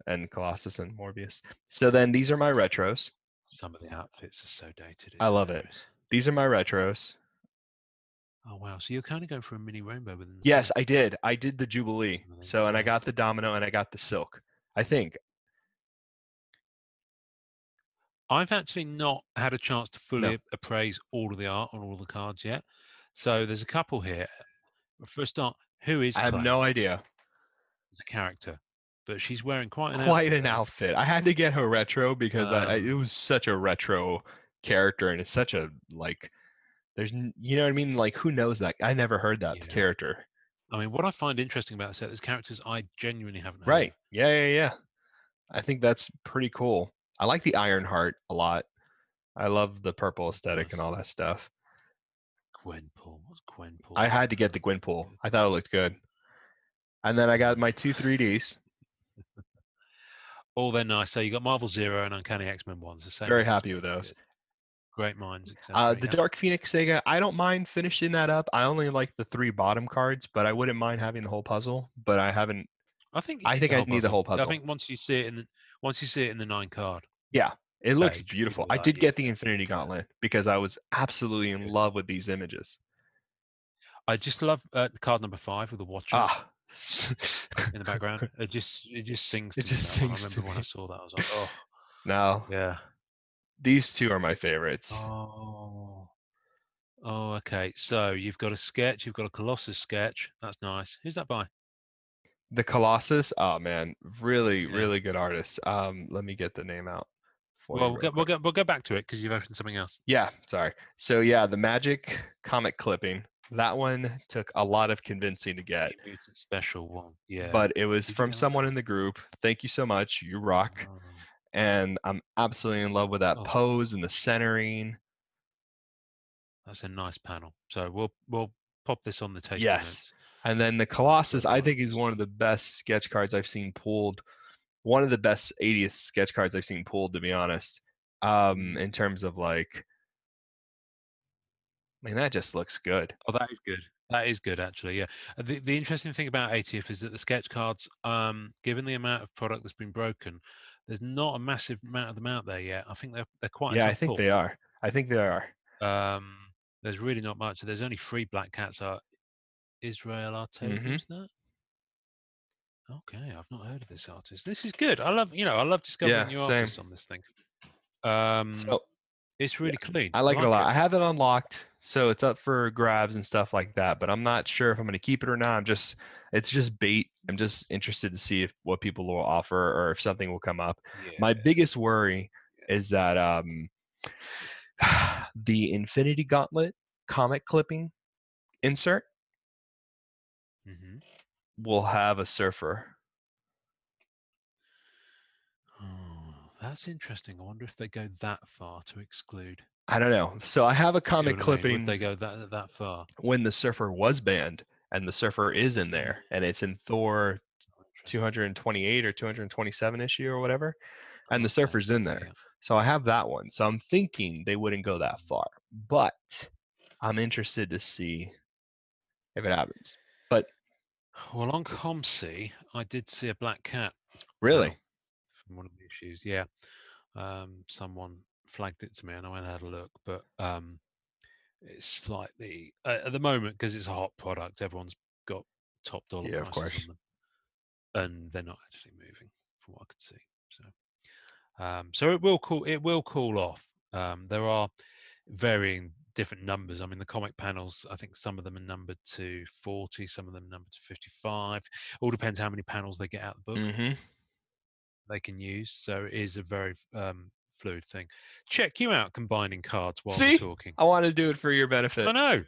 and Colossus and Morbius. So then these are my retros. Some of the outfits are so dated. I love it. These are my retros. Oh, wow. So you're kind of going for a mini rainbow within the Yes, side. I did. I did the Jubilee. So, and I got the Domino and I got the Silk, I think. I've actually not had a chance to fully appraise all of the art on all the cards yet. So there's a couple here. For a start, who is I have no idea. It's a character. But she's wearing quite an outfit. I had to get her retro because it was such a retro character, and it's such a there's you know what I mean. Like, who knows that? I never heard that character. I mean, what I find interesting about this is characters I genuinely haven't heard. Right? Yeah. I think that's pretty cool. I like the Ironheart a lot. I love the purple aesthetic and all that stuff. Gwenpool. What's Gwenpool? I had to get the Gwenpool. I thought it looked good, and then I got my two 3Ds. All they're nice. So you got Marvel Zero and Uncanny X-Men ones. Very happy with those. Great minds. The Dark Phoenix Sega, I don't mind finishing that up. I only like the three bottom cards, but I wouldn't mind having the whole puzzle. But I haven't. I think I'd need the whole puzzle. I think once you see it in the 9 card. Yeah, it looks beautiful. I did get the Infinity Gauntlet because I was absolutely in love with these images. I just love card number 5 with the Watcher. Ah. In the background, it just sings. I remember when I saw that, I was like, oh no, yeah, these two are my favorites. Oh, okay. So you've got a sketch, you've got a Colossus sketch. That's nice. Who's that by? The Colossus. Oh man, really good artist. Let me get the name out. We'll go back to it because you've opened something else. Yeah, sorry. So yeah, the Magic comic clipping. That one took a lot of convincing to get. It's a special one, yeah. But it was from someone in the group. Thank you so much. You rock. And I'm absolutely in love with that pose and the centering. That's a nice panel. So we'll pop this on the table. Yes. And then the Colossus, I think, is one of the best sketch cards I've seen pulled. One of the best 80th sketch cards I've seen pulled, to be honest. In terms of that just looks good. Oh, that is good. That is good, actually, yeah. The interesting thing about 80th is that the sketch cards, given the amount of product that's been broken, there's not a massive amount of them out there yet. I think they're quite. Yeah, I think they are. There's really not much. There's only 3 Black Cats. Israel Arte, is that? Okay, I've not heard of this artist. This is good. I love discovering new artists on this thing. It's really clean. I like it a lot. I have it unlocked, so it's up for grabs and stuff like that, but I'm not sure if I'm going to keep it or not. It's just bait. I'm just interested to see what people will offer or if something will come up. Yeah. My biggest worry is that the Infinity Gauntlet comic clipping insert will have a surfer. That's interesting. I wonder if they go that far to exclude. I don't know. So I have a comic clipping. I mean, would they go that far? When the Surfer was banned, and the Surfer is in there, and it's in Thor 228 or 227 issue or whatever, and the Surfer's in there. So I have that one. So I'm thinking they wouldn't go that far, but I'm interested to see if it happens. But well, on ComC, I did see a Black Cat. Really? One of the issues, yeah. Someone flagged it to me and I went and had a look, but it's slightly at the moment, because it's a hot product, everyone's got top dollar prices of course. On them, and they're not actually moving from what I could see, so it will cool off. There are varying different numbers. I mean, the comic panels, I think some of them are numbered to 40, some of them numbered to 55. All depends how many panels they get out of the book they can use. So it is a very fluid thing. Check you out combining cards while we're talking. I want to do it for your benefit. I know.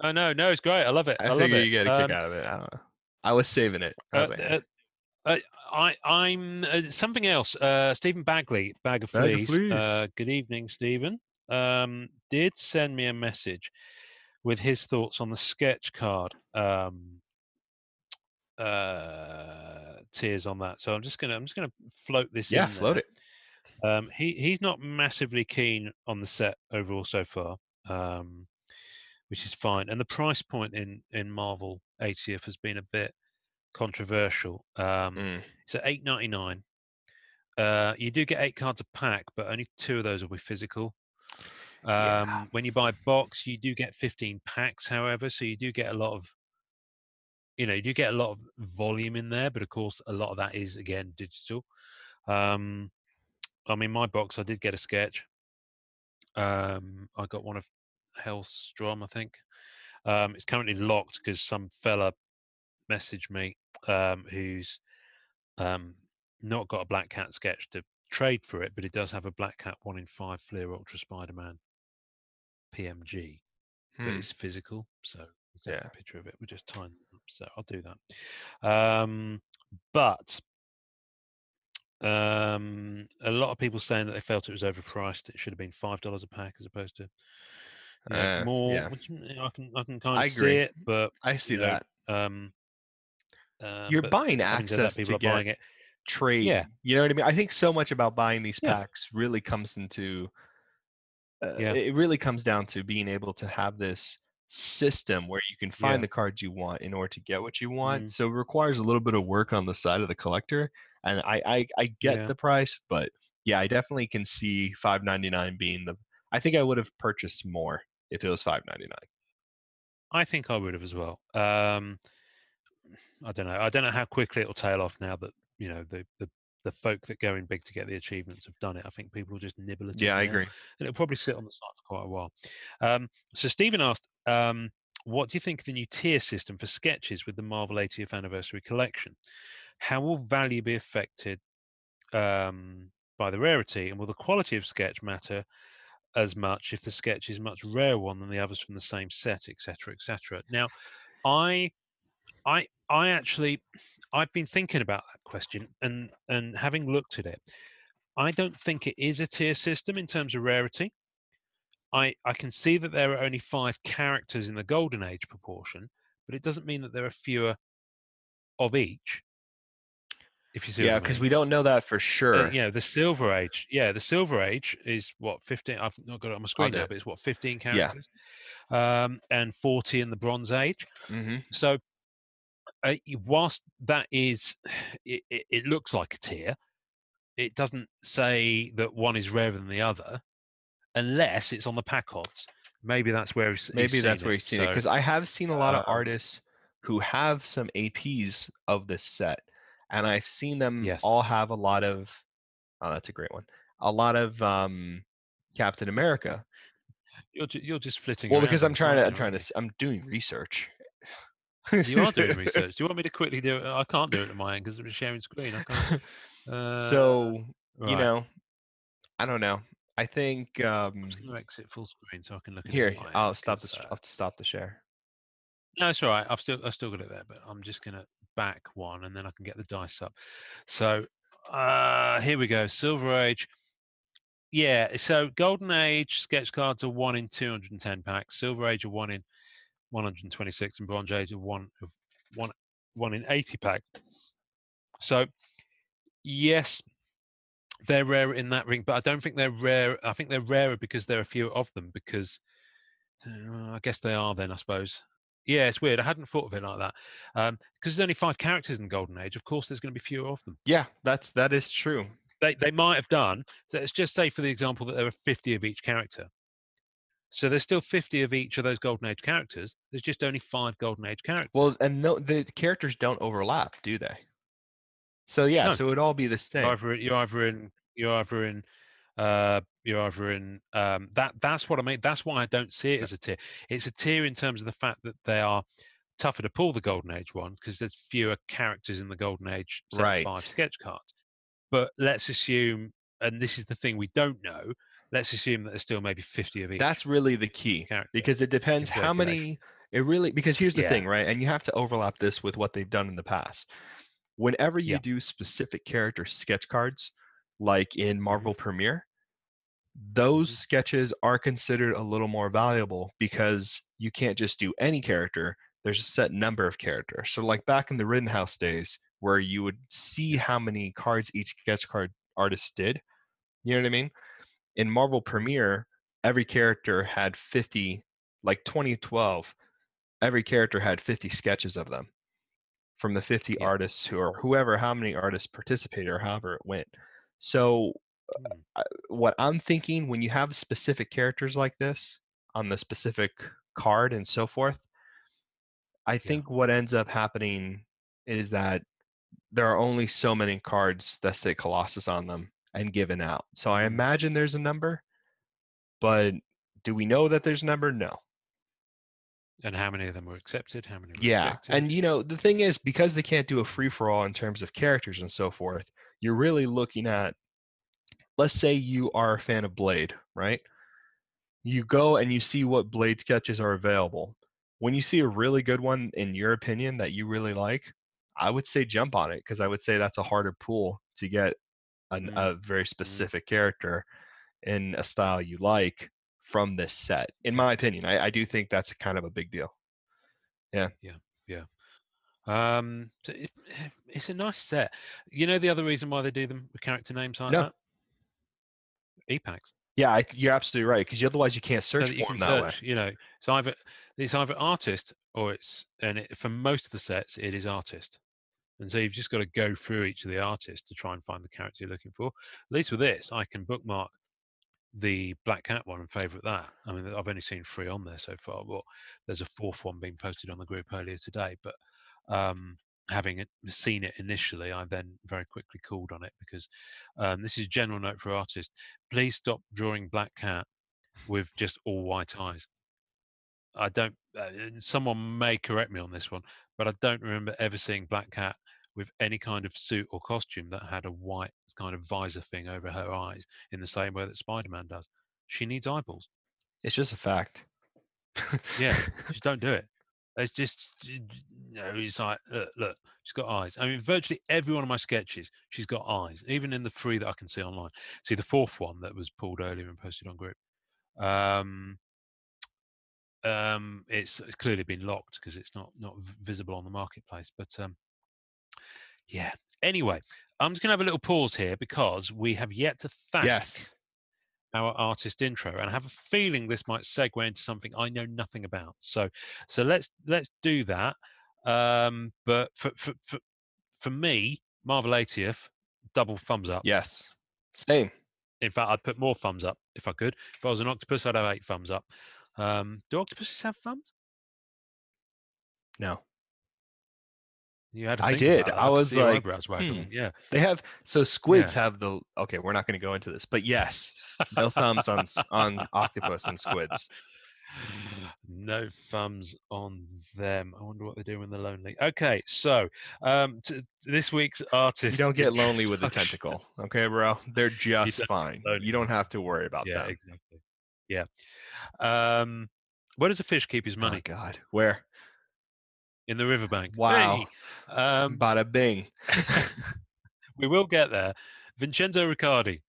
I know. No, it's great. I love it. I figure you get a kick out of it. I don't know. I was saving it. I was like, I'm something else. Stephen Bagley, Bag of Fleas. Good evening, Stephen. Did send me a message with his thoughts on the sketch card tiers on that. So I'm just gonna float this in. Yeah, float it. He's not massively keen on the set overall so far, which is fine. And the price point in Marvel 80th has been a bit controversial. So $8.99. You do get 8 cards a pack, but only 2 of those will be physical. When you buy a box, you do get 15 packs, however, so you do get a lot of, you do get a lot of volume in there, but of course a lot of that is again digital. I mean, my box, I did get a sketch. I got one of Hellstrom, I think. It's currently locked because some fella messaged me who's not got a Black Cat sketch to trade for it, but it does have a Black Cat 1 in 5 Fleer Ultra Spider-Man PMG, but it's physical, so we'll take a picture of it. We're just tying it up, so I'll do that. But a lot of people saying that they felt it was overpriced. It should have been $5 a pack as opposed to more. Yeah. Which, I can kind of see it, but I see that. You're buying access to buying it. Trade, you know what I mean? I think so much about buying these packs really comes into it really comes down to being able to have this system where you can find the cards you want in order to get what you want. So it requires a little bit of work on the side of the collector, and I get the price, but I definitely can see $5.99 being the, I think I would have purchased more if it was $5.99. I think I would have as well. I don't know how quickly it'll tail off now that the folk that go in big to get the achievements have done it. I think people will just nibble at it. Yeah, I agree. And it'll probably sit on the site for quite a while. So Stephen asked, what do you think of the new tier system for sketches with the Marvel 80th Anniversary Collection? How will value be affected by the rarity, and will the quality of sketch matter as much if the sketch is much rarer one than the others from the same set, etc., etc.? Now, I actually, I've been thinking about that question, and having looked at it, I don't think it is a tier system in terms of rarity. I can see that there are only 5 characters in the Golden Age proportion, but it doesn't mean that there are fewer of each. If you see what I mean. Because we don't know that for sure. The Silver Age is what, 15? I've not got it on my screen now, but it's what, 15 characters? Yeah. And 40 in the Bronze Age. So, whilst that is, it looks like a tier, it doesn't say that one is rarer than the other, unless it's on the pack odds. Maybe that's where he's seen it. Because I have seen a lot of artists who have some APs of this set, and I've seen them all have a lot of. Oh, that's a great one. A lot of Captain America. You're just flitting. Well, because I'm doing research. You are doing research. Do you want me to quickly do it? I can't do it at my end because we're sharing screen. I can't. I don't know. I think I'm just going to exit full screen so I can look at here. I'll stop this. I'll stop the share. No, it's all right. I've still got it there, but I'm just going to back one and then I can get the dice up. So here we go. Silver Age. Yeah. So Golden Age sketch cards are 1 in 210 packs. Silver Age are 1 in 126, and Bronze Age of 1 in 80 pack. So, yes, they're rare in that ring, but I don't think they're rare. I think they're rarer because there are fewer of them, because I guess they are then, I suppose. Yeah, it's weird. I hadn't thought of it like that. Because there's only 5 characters in Golden Age, of course there's going to be fewer of them. Yeah, that is true. They might have done. So let's just say, for the example, that there are 50 of each character. So there's still 50 of each of those Golden Age characters. There's just only 5 Golden Age characters. Well, and no, the characters don't overlap, do they? So it would all be the same. You're either in you're either in that's what I mean. That's why I don't see it as a tier. It's a tier in terms of the fact that they are tougher to pull the Golden Age one because there's fewer characters in the Golden Age 75 sketch cards. But let's assume, and this is the thing we don't know, let's assume that there's still maybe 50 of each. That's really the key character, because it depends how many. It really, because here's the thing, right? And you have to overlap this with what they've done in the past. Whenever you do specific character sketch cards, like in Marvel Premiere, those sketches are considered a little more valuable because you can't just do any character. There's a set number of characters. So like back in the Rittenhouse days where you would see how many cards each sketch card artist did, you know what I mean? In Marvel Premiere, every character had 50, like 2012, every character had 50 sketches of them from the 50 artists who are whoever, how many artists participated or however it went. So what I'm thinking, when you have specific characters like this on the specific card and so forth, I think what ends up happening is that there are only so many cards that say Colossus on them and given out. So I imagine there's a number, but do we know that there's a number? No. And how many of them were accepted? How many were rejected? And you know, the thing is, because they can't do a free-for-all in terms of characters and so forth, you're really looking at, let's say you are a fan of Blade, right? You go and you see what Blade sketches are available. When you see a really good one, in your opinion, that you really like, I would say jump on it, because I would say that's a harder pool to get a very specific character in a style you like from this set, in my opinion. I do think that's a kind of a big deal. So it's a nice set. You know the other reason why they do them with character names like that? E-packs. You're absolutely right, because otherwise you can't search for them that way. You know, so it's either artist or for most of the sets it is artist. And so you've just got to go through each of the artists to try and find the character you're looking for. At least with this, I can bookmark the Black Cat one and favorite that. I mean, I've only seen 3 on there so far, but there's a 4th one being posted on the group earlier today. But having seen it initially, I then very quickly called on it, because this is a general note for artists. Please stop drawing Black Cat with just all white eyes. I don't, someone may correct me on this one, but I don't remember ever seeing Black Cat with any kind of suit or costume that had a white kind of visor thing over her eyes in the same way that Spider-Man does. She needs eyeballs. It's just a fact. Just don't do it. It's just, you know, it's like, look, she's got eyes. I mean, virtually every one of my sketches, she's got eyes, even in the 3 that I can see online. See, the 4th one that was pulled earlier and posted on group. It's clearly been locked because it's not visible on the marketplace, but anyway, I'm just gonna have a little pause here because we have yet to thank our artist intro, and I have a feeling this might segue into something I know nothing about, so let's do that. But for me, Marvel 80th, double thumbs up. Yes, same. In fact, I'd put more thumbs up if I could. If I was an octopus, I'd have 8 thumbs up. Do octopuses have thumbs? No. You had to think. I did. I was like, they have. So squids have the. Okay, we're not going to go into this, but yes, no thumbs on octopus and squids. No thumbs on them. I wonder what they do when they're lonely. Okay, so this week's artist. You don't get lonely with a tentacle, okay, bro? They're just fine. You don't have to worry about that. Yeah, exactly. Yeah. Where does a fish keep his money? Oh, God, where? In the riverbank. Wow. Hey. Bada bing. We will get there. Vincenzo Riccardi,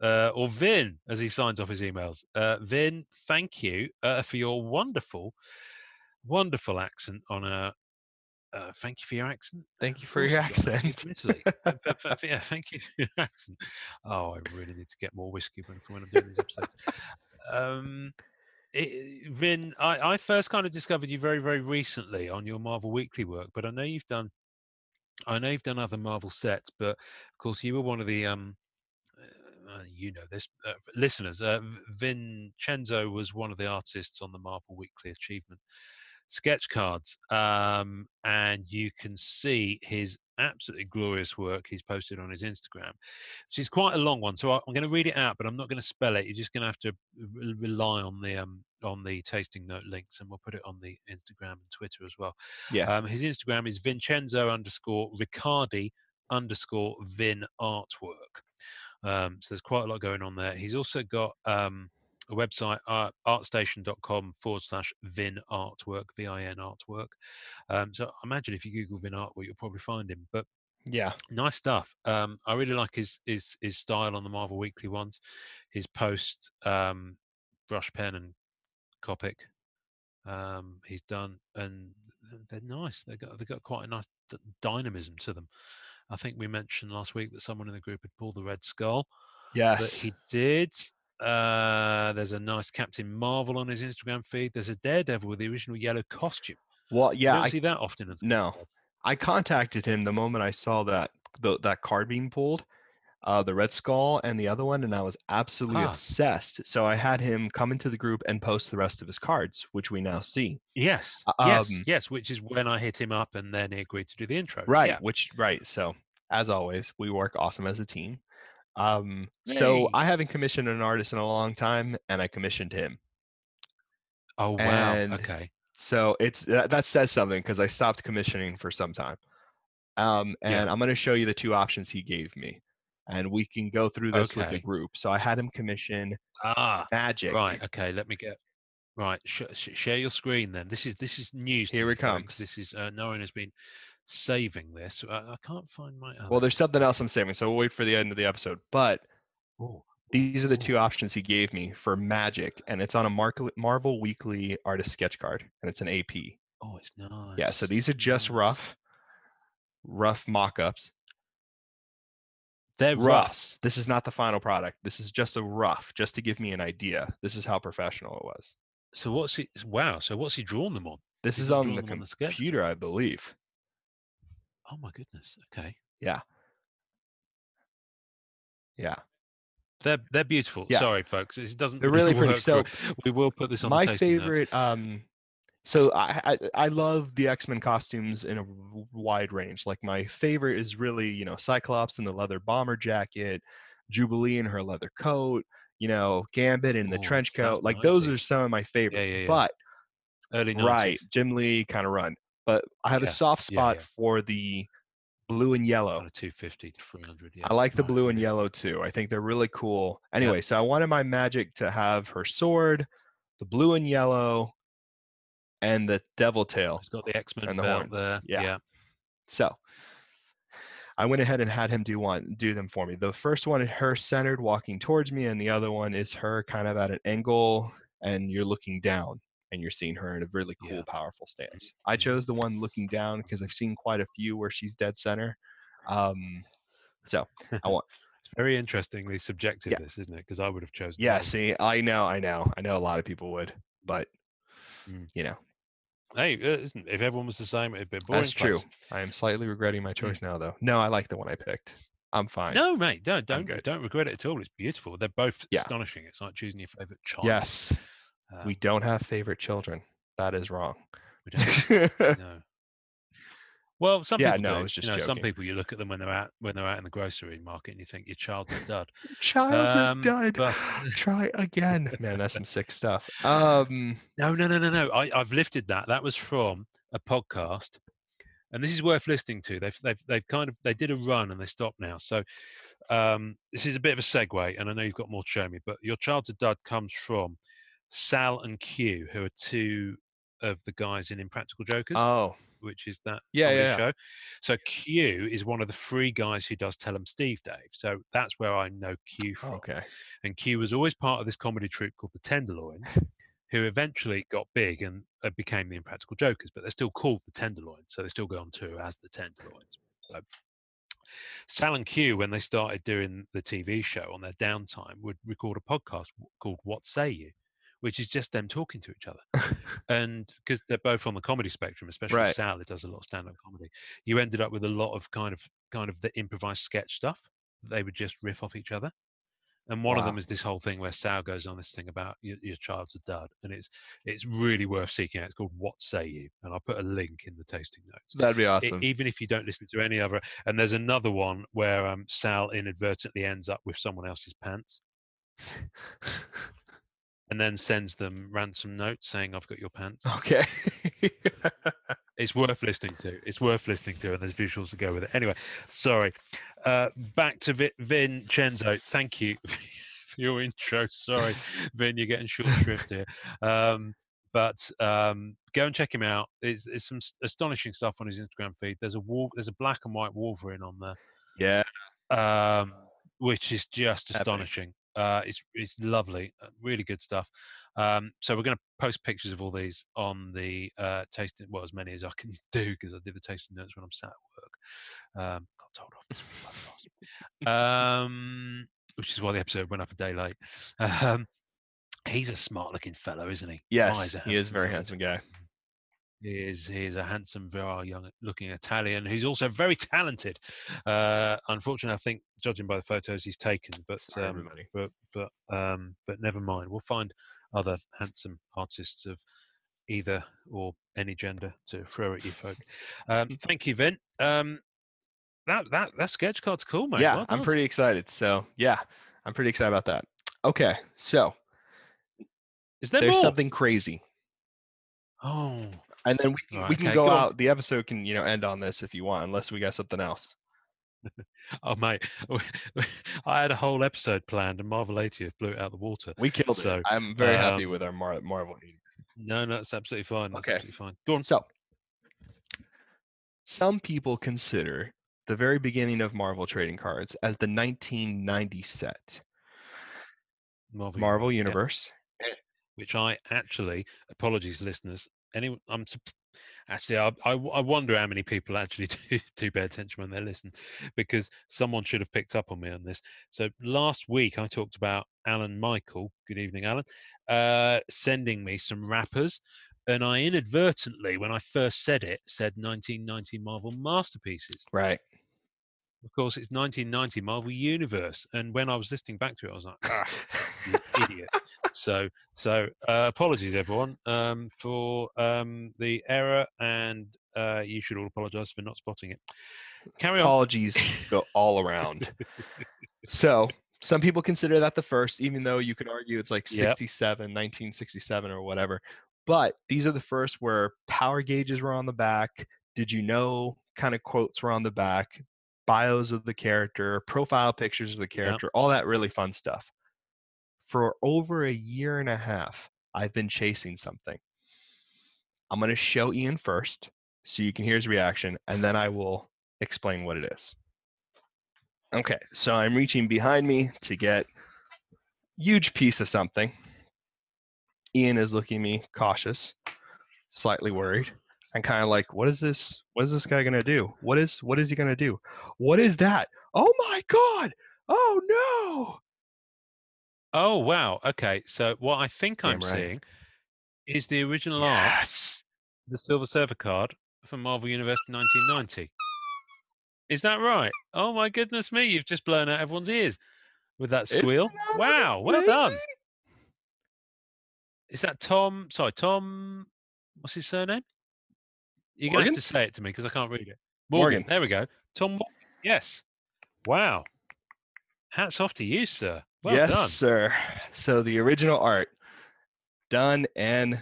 or Vin, as he signs off his emails. Vin, thank you for your wonderful, wonderful accent on a. Thank you for your accent. Thank you for your accent. Italy. Yeah, thank you for your accent. Oh, I really need to get more whiskey when I'm doing these episodes. Vin, I first kind of discovered you very, very recently on your Marvel Weekly work, but I know you've done other Marvel sets, but of course you were one of the you know this listeners. Vincenzo was one of the artists on the Marvel Weekly Achievement sketch cards. And you can see his absolutely glorious work he's posted on his Instagram, which is quite a long one. So I'm going to read it out, but I'm not going to spell it. You're just going to have to rely on the tasting note links, and we'll put it on the Instagram and Twitter as well. Yeah. His Instagram is Vincenzo_Riccardi_Vin Artwork. So there's quite a lot going on there. He's also got a website, artstation.com/Vin Artwork, VIN Artwork. So I imagine if you Google Vin Artwork, you'll probably find him. But yeah, nice stuff. I really like his style on the Marvel Weekly ones, his post, brush pen and Copic. He's done, and they're nice. They've got quite a nice dynamism to them. I think we mentioned last week that someone in the group had pulled the Red Skull. Yes, but he did. There's a nice Captain Marvel on his Instagram feed. There's a Daredevil with the original yellow costume. Well, yeah, I don't see that often. No, I contacted him the moment I saw that that card being pulled, the Red Skull and the other one, and I was absolutely obsessed. So I had him come into the group and post the rest of his cards, which we now see. Yes, yes, which is when I hit him up, and then he agreed to do the intro. Right, yeah. So as always, we work awesome as a team. So I haven't commissioned an artist in a long time, and I commissioned him. Oh, wow. And okay. So that says something, because I stopped commissioning for some time. And yeah. I'm going to show you the two options he gave me, and we can go through this with the group. So I had him commission Magic. Right. Okay. Let me get right. Share your screen then. This is news. Here it comes. This is no one has been saving this. I can't find my other. Well, there's something else I'm saving, so we'll wait for the end of the episode. But these are the two options he gave me for Magic, and it's on a Marvel Weekly Artist Sketch Card, and it's an AP. Oh, it's nice. Yeah, so these are just rough mock-ups. They're roughs. This is not the final product. This is just a rough, just to give me an idea. This is how professional it was. So what's he drawn them on? This is on the computer, I believe. Oh my goodness. Okay. Yeah. Yeah. They're beautiful. Yeah. Sorry, folks. It doesn't. They're really pretty. So we will put this on. My favorite. So I love the X-Men costumes in a wide range. Like my favorite is really Cyclops in the leather bomber jacket, Jubilee in her leather coat, Gambit in the trench coat. Like those are some of my favorites. Yeah. But early 90s. Right, Jim Lee kind of run. But I have a soft spot for the blue and yellow. 250 to 300. Yeah. I like the blue and yellow too. I think they're really cool. Anyway, so I wanted my Magic to have her sword, the blue and yellow, and the devil tail. It's got the X-Men and the horns. There. Yeah. So I went ahead and had him do them for me. The first one is her centered walking towards me, and the other one is her kind of at an angle, and you're looking down. And you're seeing her in a really cool, powerful stance. I chose the one looking down because I've seen quite a few where she's dead center. So I want. It's very interestingly subjective, this, isn't it? Because I would have chosen. Yeah, see, I know a lot of people would, but Hey, if everyone was the same, it'd be boring. That's true. I am slightly regretting my choice now, though. No, I like the one I picked. I'm fine. No, mate, don't regret it at all. It's beautiful. They're both astonishing. It's like choosing your favorite child. Yes. We don't have favorite children. That is wrong. We don't. No. Well, some people do. It's just some people, you look at them when they're out in the grocery market and you think your child's a dud. But... Try again. Man, that's some sick stuff. No. I've lifted that. That was from a podcast, and this is worth listening to. They did a run and they stopped now. So this is a bit of a segue, and I know you've got more to show me, but your child's a dud comes from Sal and Q, who are two of the guys in Impractical Jokers, which is that show. So Q is one of the three guys who does Tell 'Em Steve, Dave. So that's where I know Q from. Okay. And Q was always part of this comedy troupe called the Tenderloins, who eventually got big and became the Impractical Jokers, but they're still called the Tenderloins, so they still go on tour as the Tenderloins. So Sal and Q, when they started doing the TV show on their downtime, would record a podcast called What Say You?, which is just them talking to each other. And because they're both on the comedy spectrum, especially Sal, who does a lot of stand-up comedy, you ended up with a lot of kind of the improvised sketch stuff. They would just riff off each other. And one of them is this whole thing where Sal goes on this thing about your child's a dud, and it's really worth seeking out. It's called What Say You, and I'll put a link in the tasting notes. That'd be awesome. Even if you don't listen to any other. And there's another one where Sal inadvertently ends up with someone else's pants, and then sends them ransom notes saying, "I've got your pants." Okay. It's worth listening to. It's worth listening to, and there's visuals to go with it. Anyway, sorry. Back to Vincenzo. Thank you for your intro. Sorry, Vin, you're getting short shrift here. But go and check him out. There's some astonishing stuff on his Instagram feed. There's a black and white Wolverine on there. Yeah. Which is just astonishing. It's lovely, really good stuff. So we're going to post pictures of all these on the tasting, well, as many as I can do, because I do the tasting notes when I'm sat at work. Got told off this podcast, which is why the episode went up a day late. He's a smart-looking fellow, isn't he? Yes, he is a very handsome guy. He is a handsome, virile, young-looking Italian who's also very talented. Unfortunately, I think, judging by the photos he's taken, but never mind. We'll find other handsome artists of either or any gender to throw at you folk. Thank you, Vin. That sketch card's cool, mate. Yeah, well, I'm pretty excited. So yeah, I'm pretty excited about that. Okay, so there's something crazy. Oh. And then we can go out. The episode can, end on this if you want, unless we got something else. Oh, mate. I had a whole episode planned, and Marvel 80th blew it out of the water. We killed it. I'm very happy with our Marvel. No, that's absolutely fine. That's absolutely fine. Go on. So, some people consider the very beginning of Marvel trading cards as the 1990 set. Marvel Universe. Yeah. Which I actually, apologies, listeners, I wonder how many people actually do pay attention when they listen, because someone should have picked up on me on this. So last week I talked about Alan Michael, good evening Alan, sending me some rappers, and I inadvertently, when I first said it, said 1990 Marvel Masterpieces. Right. Of course, it's 1990 Marvel Universe, and when I was listening back to it, I was like, you idiot. So apologies, everyone, for the error, and you should all apologise for not spotting it. Carry on. Apologies go all around. So some people consider that the first, even though you could argue it's like 1967 or whatever. But these are the first where power gauges were on the back. Did you know? Kind of quotes were on the back. Bios of the character, profile pictures of the character, all that really fun stuff. For over a year and a half, I've been chasing something. I'm going to show Ian first so you can hear his reaction, and then I will explain what it is. Okay, so I'm reaching behind me to get a huge piece of something. Ian is looking at me, cautious, slightly worried, and kind of like, what is this? What is this guy going to do? What is he going to do? What is that? Oh, my God. Oh, no. Oh, wow. Okay. So what I think seeing is the original art, the Silver Surfer card from Marvel Universe 1990. Is that right? Oh, my goodness me. You've just blown out everyone's ears with that squeal. Wow. Well done. Is that Tom? Sorry, Tom. What's his surname? You're going to have to say it to me because I can't read it. Morgan. There we go. Tom Morgan. Yes. Wow. Hats off to you, sir. Well yes, done. Sir. So the original art done, and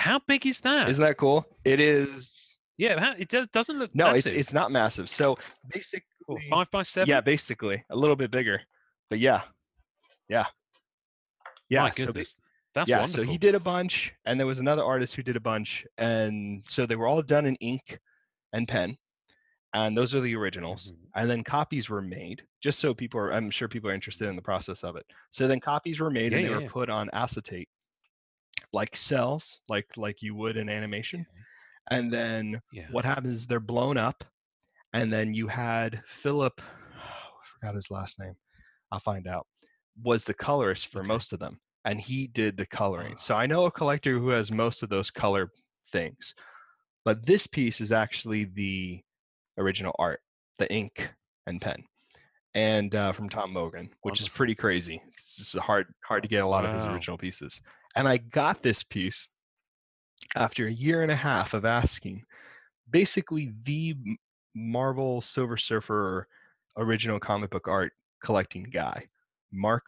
how big is that? Isn't that cool? It is. Yeah, it doesn't look. No, massive. It's not massive. So basically, 5 by 7. Yeah, basically a little bit bigger, but yeah. My goodness, that's wonderful. So he did a bunch, and there was another artist who did a bunch, and so they were all done in ink and pen. And those are the originals. Mm-hmm. And then copies were made just so I'm sure people are interested in the process of it. So then copies were made and they were put on acetate, like cells, like you would in animation. And then what happens is they're blown up. And then you had Philip, I forgot his last name. I'll find out, was the colorist for most of them. And he did the coloring. So I know a collector who has most of those color things. But this piece is actually the original art, the ink and pen, and from Tom Morgan, which is pretty crazy. It's just hard to get a lot of his original pieces. And I got this piece after a year and a half of asking basically the Marvel Silver Surfer original comic book art collecting guy, Mark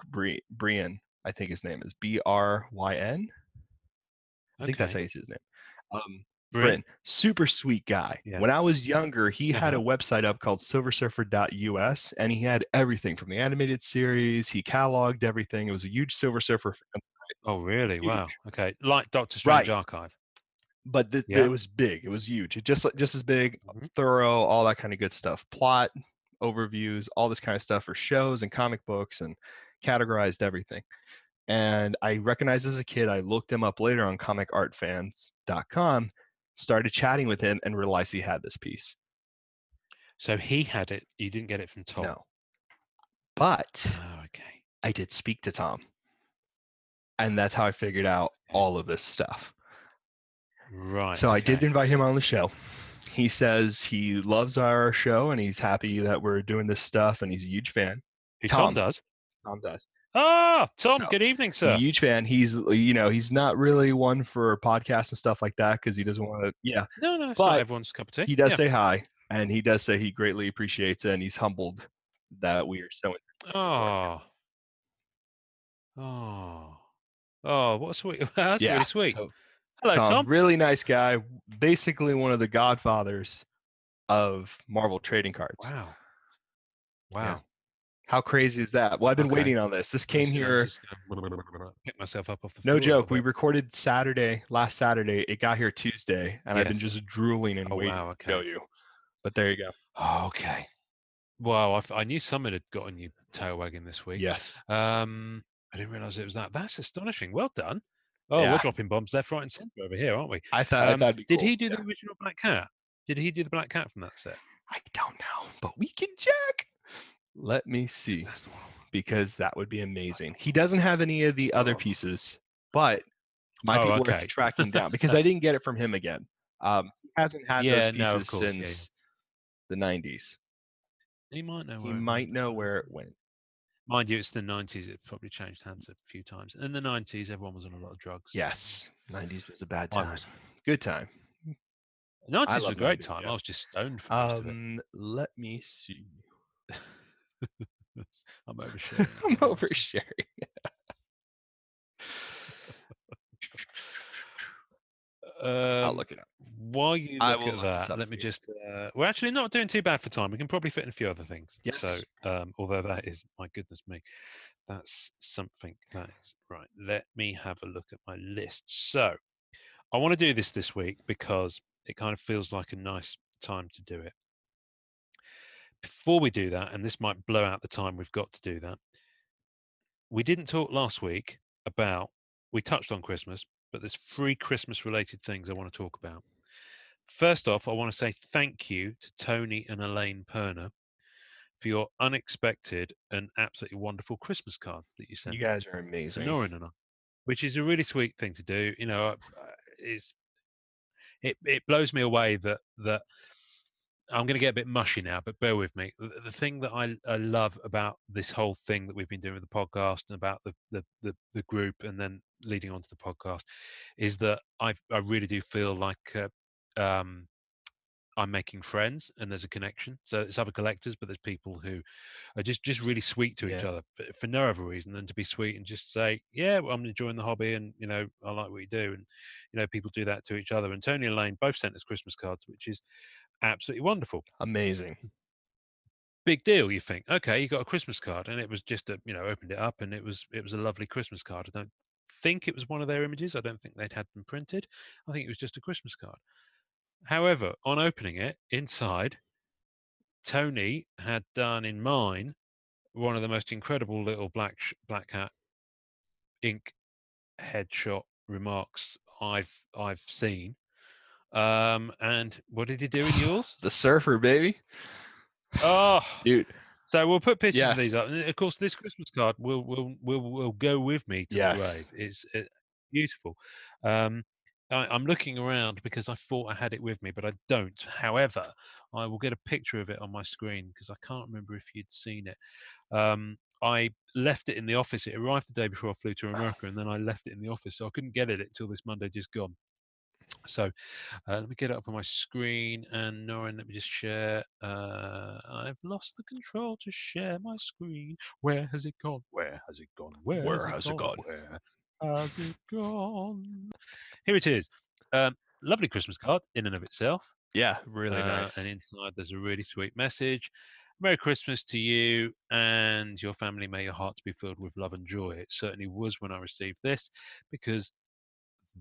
Brien, I think his name is Bryn. I think that's how you say his name. Bryn, super sweet guy. Yeah. When I was younger, he had a website up called silversurfer.us, and he had everything from the animated series. He cataloged everything. It was a huge Silver Surfer fan. Oh, really? Huge. Wow. Okay. Like Doctor Strange Archive. But it was big. It was huge. It just as big, thorough, all that kind of good stuff. Plot, overviews, all this kind of stuff for shows and comic books, and categorized everything. And I recognized as a kid, I looked him up later on comicartfans.com, started chatting with him, and realized he had this piece. So he had it. You didn't get it from Tom. No. But I did speak to Tom. And that's how I figured out all of this stuff. Right. So I did invite him on the show. He says he loves our show and he's happy that we're doing this stuff, and he's a huge fan. Tom does. Tom does. Ah, Tom, good evening, sir. Huge fan. He's, he's not really one for podcasts and stuff like that because he doesn't want to. Yeah. No, it's not everyone's cup of tea. He does say hi, and he does say he greatly appreciates it, and he's humbled that we are so. Oh, what sweet. That's really sweet. So, hello, Tom. Really nice guy. Basically one of the godfathers of Marvel trading cards. Wow. Yeah. How crazy is that? Well, I've been waiting on this. This came here. Pick myself up off the floor. No joke. We recorded last Saturday. It got here Tuesday, and I've been just drooling and waiting to show you. But there you go. Oh, okay. Wow. I knew someone had gotten you tail wagging this week. Yes. I didn't realize it was that. That's astonishing. Well done. Oh, we're dropping bombs left, right, and center over here, aren't we? I thought it'd be cool. Did he do the original Black Cat? Did he do the Black Cat from that set? I don't know, but we can check. Let me see, because that would be amazing. He doesn't have any of the other pieces, but might be worth tracking down because I didn't get it from him again. He hasn't had those pieces since the 90s. He might know. He might know where it went. Mind you, it's the 90s. It probably changed hands a few times. In the 90s, everyone was on a lot of drugs. Yes, 90s was a bad time. Good time. The 90s was a great time. I was just stoned for most of it. Let me see. I'm oversharing. I'll look it up. While you look at that, let me just... we're actually not doing too bad for time. We can probably fit in a few other things. Yes. So, although that is, my goodness me, that's something that is... Right, let me have a look at my list. So, I want to do this week because it kind of feels like a nice time to do it. Before we do that, and this might blow out the time we've got to do that, we didn't talk last week about... We touched on Christmas, but there's three Christmas-related things I want to talk about. First off, I want to say thank you to Tony and Elaine Perner for your unexpected and absolutely wonderful Christmas cards that you sent. You guys are amazing. Norrin and I, which is a really sweet thing to do. You know, it blows me away that I'm going to get a bit mushy now, but bear with me. The thing that I love about this whole thing that we've been doing with the podcast and about the group and then leading on to the podcast is that I really do feel like I'm making friends and there's a connection. So it's other collectors, but there's people who are just really sweet to each other for no other reason than to be sweet and just say, well, I'm enjoying the hobby and, I like what you do. And, people do that to each other. And Tony and Elaine both sent us Christmas cards, which is absolutely wonderful. Amazing. Big deal, you think. Okay, you got a Christmas card, and it was just a, opened it up, and it was a lovely Christmas card. I don't think it was one of their images. I don't think they'd had them printed. I think it was just a Christmas card. However, on opening it, inside, Tony had done in mine one of the most incredible little Black Hat ink headshot remarks I've seen. And what did he do in yours? The surfer, baby. Oh, dude. So we'll put pictures of these up. And of course, this Christmas card will go with me to the grave. It's beautiful. I'm looking around because I thought I had it with me, but I don't. However, I will get a picture of it on my screen because I can't remember if you'd seen it. I left it in the office. It arrived the day before I flew to America, and then I left it in the office, so I couldn't get at it until this Monday just gone. So let me get it up on my screen, and Norrin, let me just share. I've lost the control to share my screen. Where has it gone? Where has it gone? Where has it gone? Here it is. Lovely Christmas card in and of itself. Yeah, really nice. And inside there's a really sweet message. Merry Christmas to you and your family. May your hearts be filled with love and joy. It certainly was when I received this, because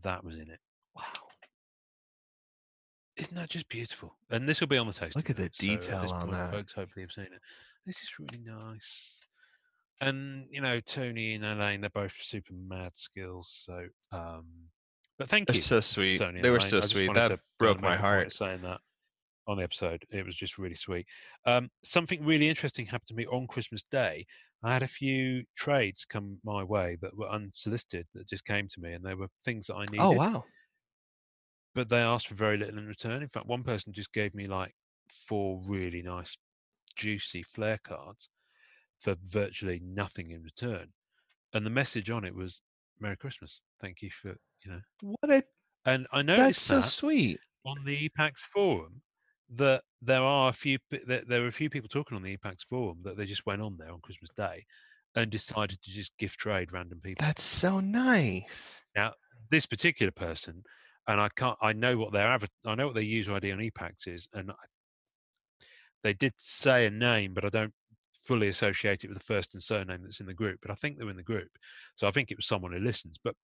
that was in it. Wow. Isn't that just beautiful? And this will be on the taste. Look at the detail on that. Folks hopefully have seen it. This is really nice. And, you know, Tony and Elaine, they're both super mad skills. So, but thank you. So sweet. They were so sweet. That broke my heart. Saying that on the episode, it was just really sweet. Something really interesting happened to me on Christmas Day. I had a few trades come my way that were unsolicited that just came to me, and they were things that I needed. Oh, wow. But they asked for very little in return. In fact, one person just gave me like 4 really nice, juicy Flair cards for virtually nothing in return. And the message on it was, Merry Christmas. Thank you for, you know. And I noticed that's so sweet. On the EPACS forum, that there were a few people talking on the EPACS forum that they just went on there on Christmas Day and decided to just gift trade random people. That's so nice. Now, this particular person, and I know what their user ID on EPACS is, and they did say a name, but I don't fully associate it with the first and surname that's in the group, but I think they were in the group, so I think it was someone who listens. But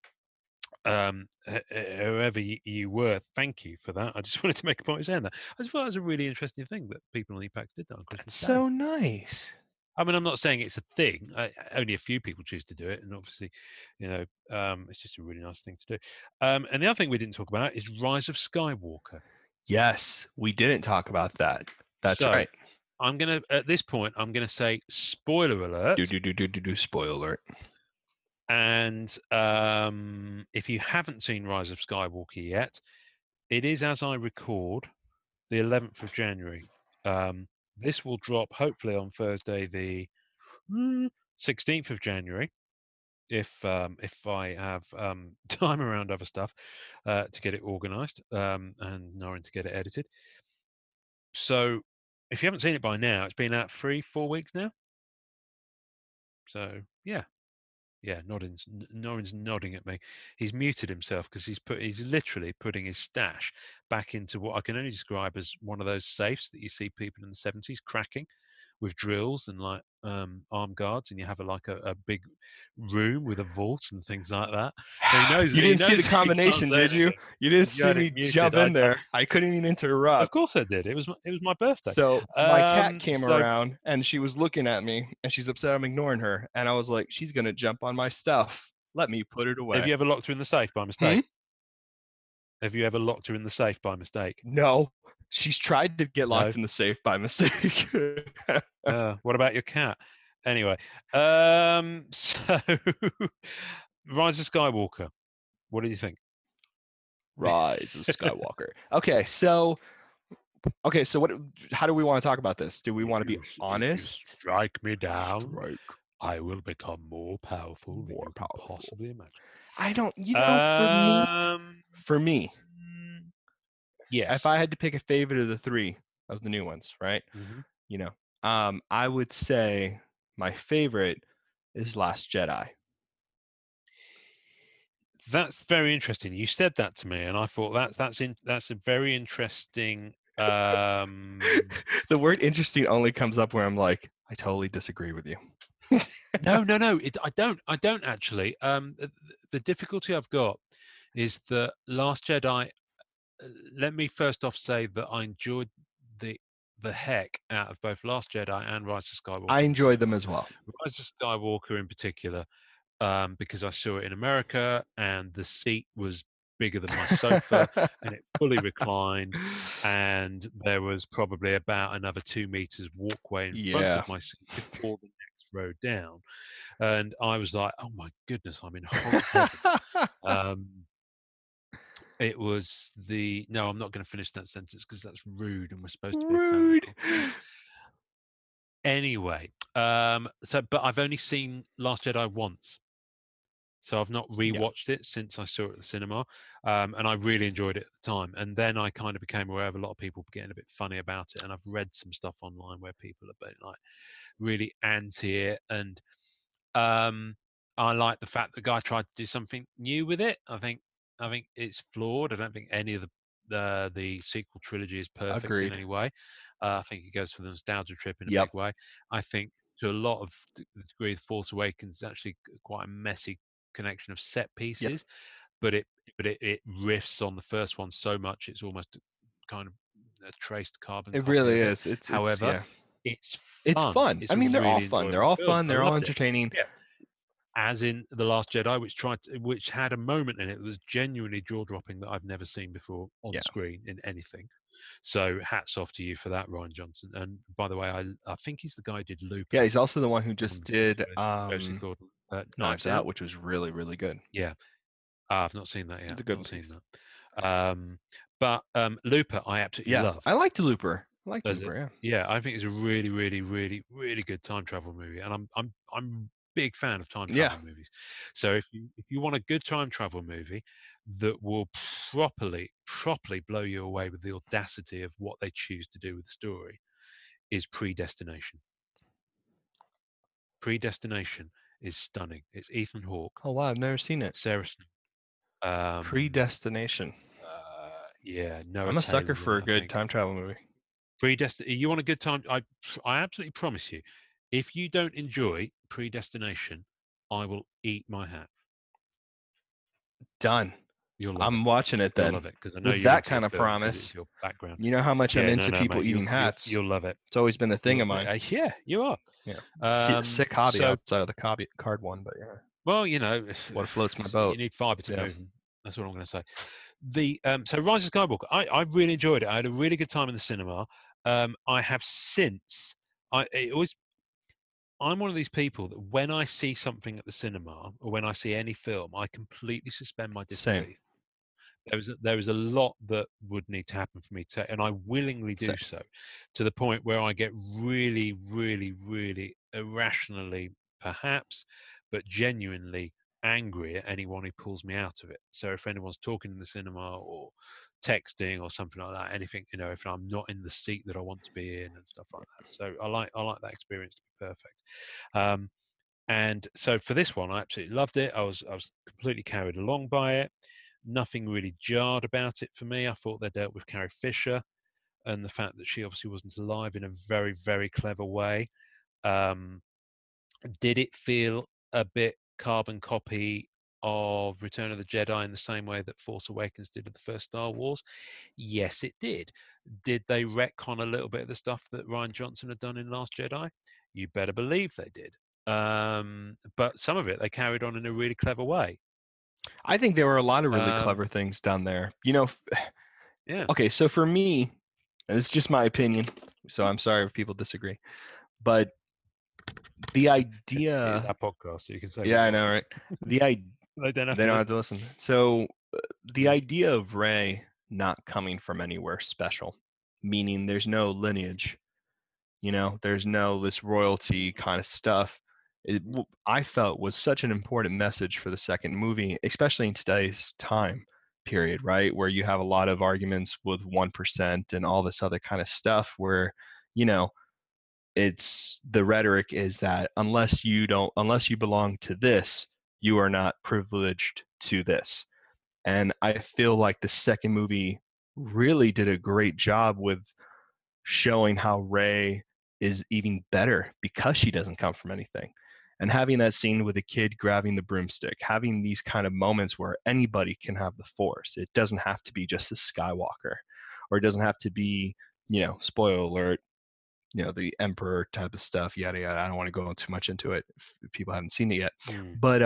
whoever you were, thank you for that. I just wanted to make a point of saying that. I just thought that was a really interesting thing that people on EPACS did that on Christmas Day. So nice. I mean, I'm not saying it's a thing. Only a few people choose to do it, and obviously, you know, it's just a really nice thing to do. And the other thing we didn't talk about is Rise of Skywalker. Yes, we didn't talk about that. That's right. I'm gonna at this point, I'm gonna say spoiler alert. Spoiler alert. And if you haven't seen Rise of Skywalker yet, it is, as I record, the 11th of January. This will drop hopefully on Thursday, the 16th of January, if I have time around other stuff to get it organised and Norrin to get it edited. So if you haven't seen it by now, it's been out 3-4 weeks now. So yeah. Yeah, Norrin's nodding at me. He's muted himself because he's literally putting his stash back into what I can only describe as one of those safes that you see people in the 70s cracking with drills and like arm guards, and you have a big room with a vault and things like that. He knows, you didn't see the combination, did you? You didn't see me jump in there. I couldn't even interrupt. Of course I did. It was my birthday. So my cat came around and she was looking at me and she's upset I'm ignoring her, and I was like, she's gonna jump on my stuff. Let me put it away. Have you ever locked her in the safe by mistake? Have you ever locked her in the safe by mistake? No. She's tried to get locked in the safe by mistake. What about your cat? Anyway, so Rise of Skywalker. What do you think? Rise of Skywalker. Okay, so what? How do we want to talk about this? Do we want to be honest? Strike me down. I will become more powerful. More powerful. Possibly imagine. I don't. You know, for me. Yes. If I had to pick a favorite of the 3 of the new ones, right? Mm-hmm. You know, I would say my favorite is Last Jedi. That's very interesting. You said that to me, and I thought that's a very interesting. The word "interesting" only comes up where I'm like, I totally disagree with you. No. I don't actually. The difficulty I've got is that Last Jedi. Let me first off say that I enjoyed the heck out of both Last Jedi and Rise of Skywalker. I enjoyed them as well. Rise of Skywalker in particular, because I saw it in America and the seat was bigger than my sofa and it fully reclined, and there was probably about another 2 meters walkway in front of my seat before the next row down. And I was like, oh my goodness, I'm in hot heaven. It was the... No, I'm not going to finish that sentence because that's rude and we're supposed to be... Rude! Anyway, but I've only seen Last Jedi once. So I've not rewatched it since I saw it at the cinema. And I really enjoyed it at the time. And then I kind of became aware of a lot of people getting a bit funny about it. And I've read some stuff online where people are being like really anti it. And I like the fact the guy tried to do something new with it. I think it's flawed. I don't think any of the sequel trilogy is perfect in any way. I think it goes for the nostalgia trip in a big way. I think to a lot of the degree, Force Awakens is actually quite a messy connection of set pieces, but it riffs on the first one so much it's almost kind of a traced carbon copy. Really is. It's fun. It's I mean, they're really all fun. They're all fun. They're all entertaining. Yeah. As in The Last Jedi, which had a moment in it that was genuinely jaw-dropping that I've never seen before on screen in anything. So hats off to you for that, Ryan Johnson. And by the way, I think he's the guy who did Looper. Yeah, he's also the one who just did Knives Out, which was really, really good. Yeah. I've not seen that yet. I've not seen that. Looper, I absolutely love. I liked Looper. I think it's a really, really, really, really good time travel movie. And I'm big fan of time travel movies. So if you want a good time travel movie that will properly blow you away with the audacity of what they choose to do with the story, is Predestination. Predestination is stunning. It's Ethan Hawke. Oh wow, I've never seen it. Sarah Snow. Predestination. Noah I'm a Taylor, sucker for a good time travel movie. Predestination. You want a good time? I absolutely promise you. If you don't enjoy Predestination, I will eat my hat. Done. I'm watching it then. You'll love it because I know you that kind of promise. Your background. You know how much I'm into people eating hats. You'll love it. It's always been a thing of mine. Yeah, you are. Yeah. Sick hobby outside of the card one, but yeah. Well, you know, what floats my boat. You need fiber to move. That's what I'm going to say. So Rise of Skywalker, I really enjoyed it. I had a really good time in the cinema. I'm one of these people that when I see something at the cinema or when I see any film, I completely suspend my disbelief. Same. There is a lot that would need to happen for me to, and I willingly do so, to the point where I get really, really, really irrationally, perhaps, but genuinely angry at anyone who pulls me out of it. So if anyone's talking in the cinema or texting or something like that, anything, you know, if I'm not in the seat that I want to be in and stuff like that. So I like that experience to be perfect. And so for this one, I absolutely loved it. I was completely carried along by it. Nothing really jarred about it for me. I thought they dealt with Carrie Fisher and the fact that she obviously wasn't alive in a very, very clever way. Did it feel a bit carbon copy of Return of the Jedi in the same way that Force Awakens did in the first Star Wars? Yes, it did. Did they retcon a little bit of the stuff that Ryan Johnson had done in Last Jedi? You better believe they did. But some of it they carried on in a really clever way. I think there were a lot of really clever things done there. You know, yeah. Okay, so for me, and it's just my opinion, so I'm sorry if people disagree, but the idea... It's our podcast, so you can say... Yeah, I know, right? They don't have to listen. So the idea of Rey not coming from anywhere special, meaning there's no lineage, you know, there's no this royalty kind of stuff, I felt was such an important message for the second movie, especially in today's time period, right? Where you have a lot of arguments with 1% and all this other kind of stuff where, you know, it's the rhetoric is that unless you belong to this, you are not privileged to this. And I feel like the second movie really did a great job with showing how Rey is even better because she doesn't come from anything. And having that scene with the kid grabbing the broomstick, having these kind of moments where anybody can have the Force. It doesn't have to be just a Skywalker, or it doesn't have to be, you know, spoiler alert, you know, the Emperor type of stuff, yada, yada. I don't want to go too much into it if people haven't seen it yet. Mm. But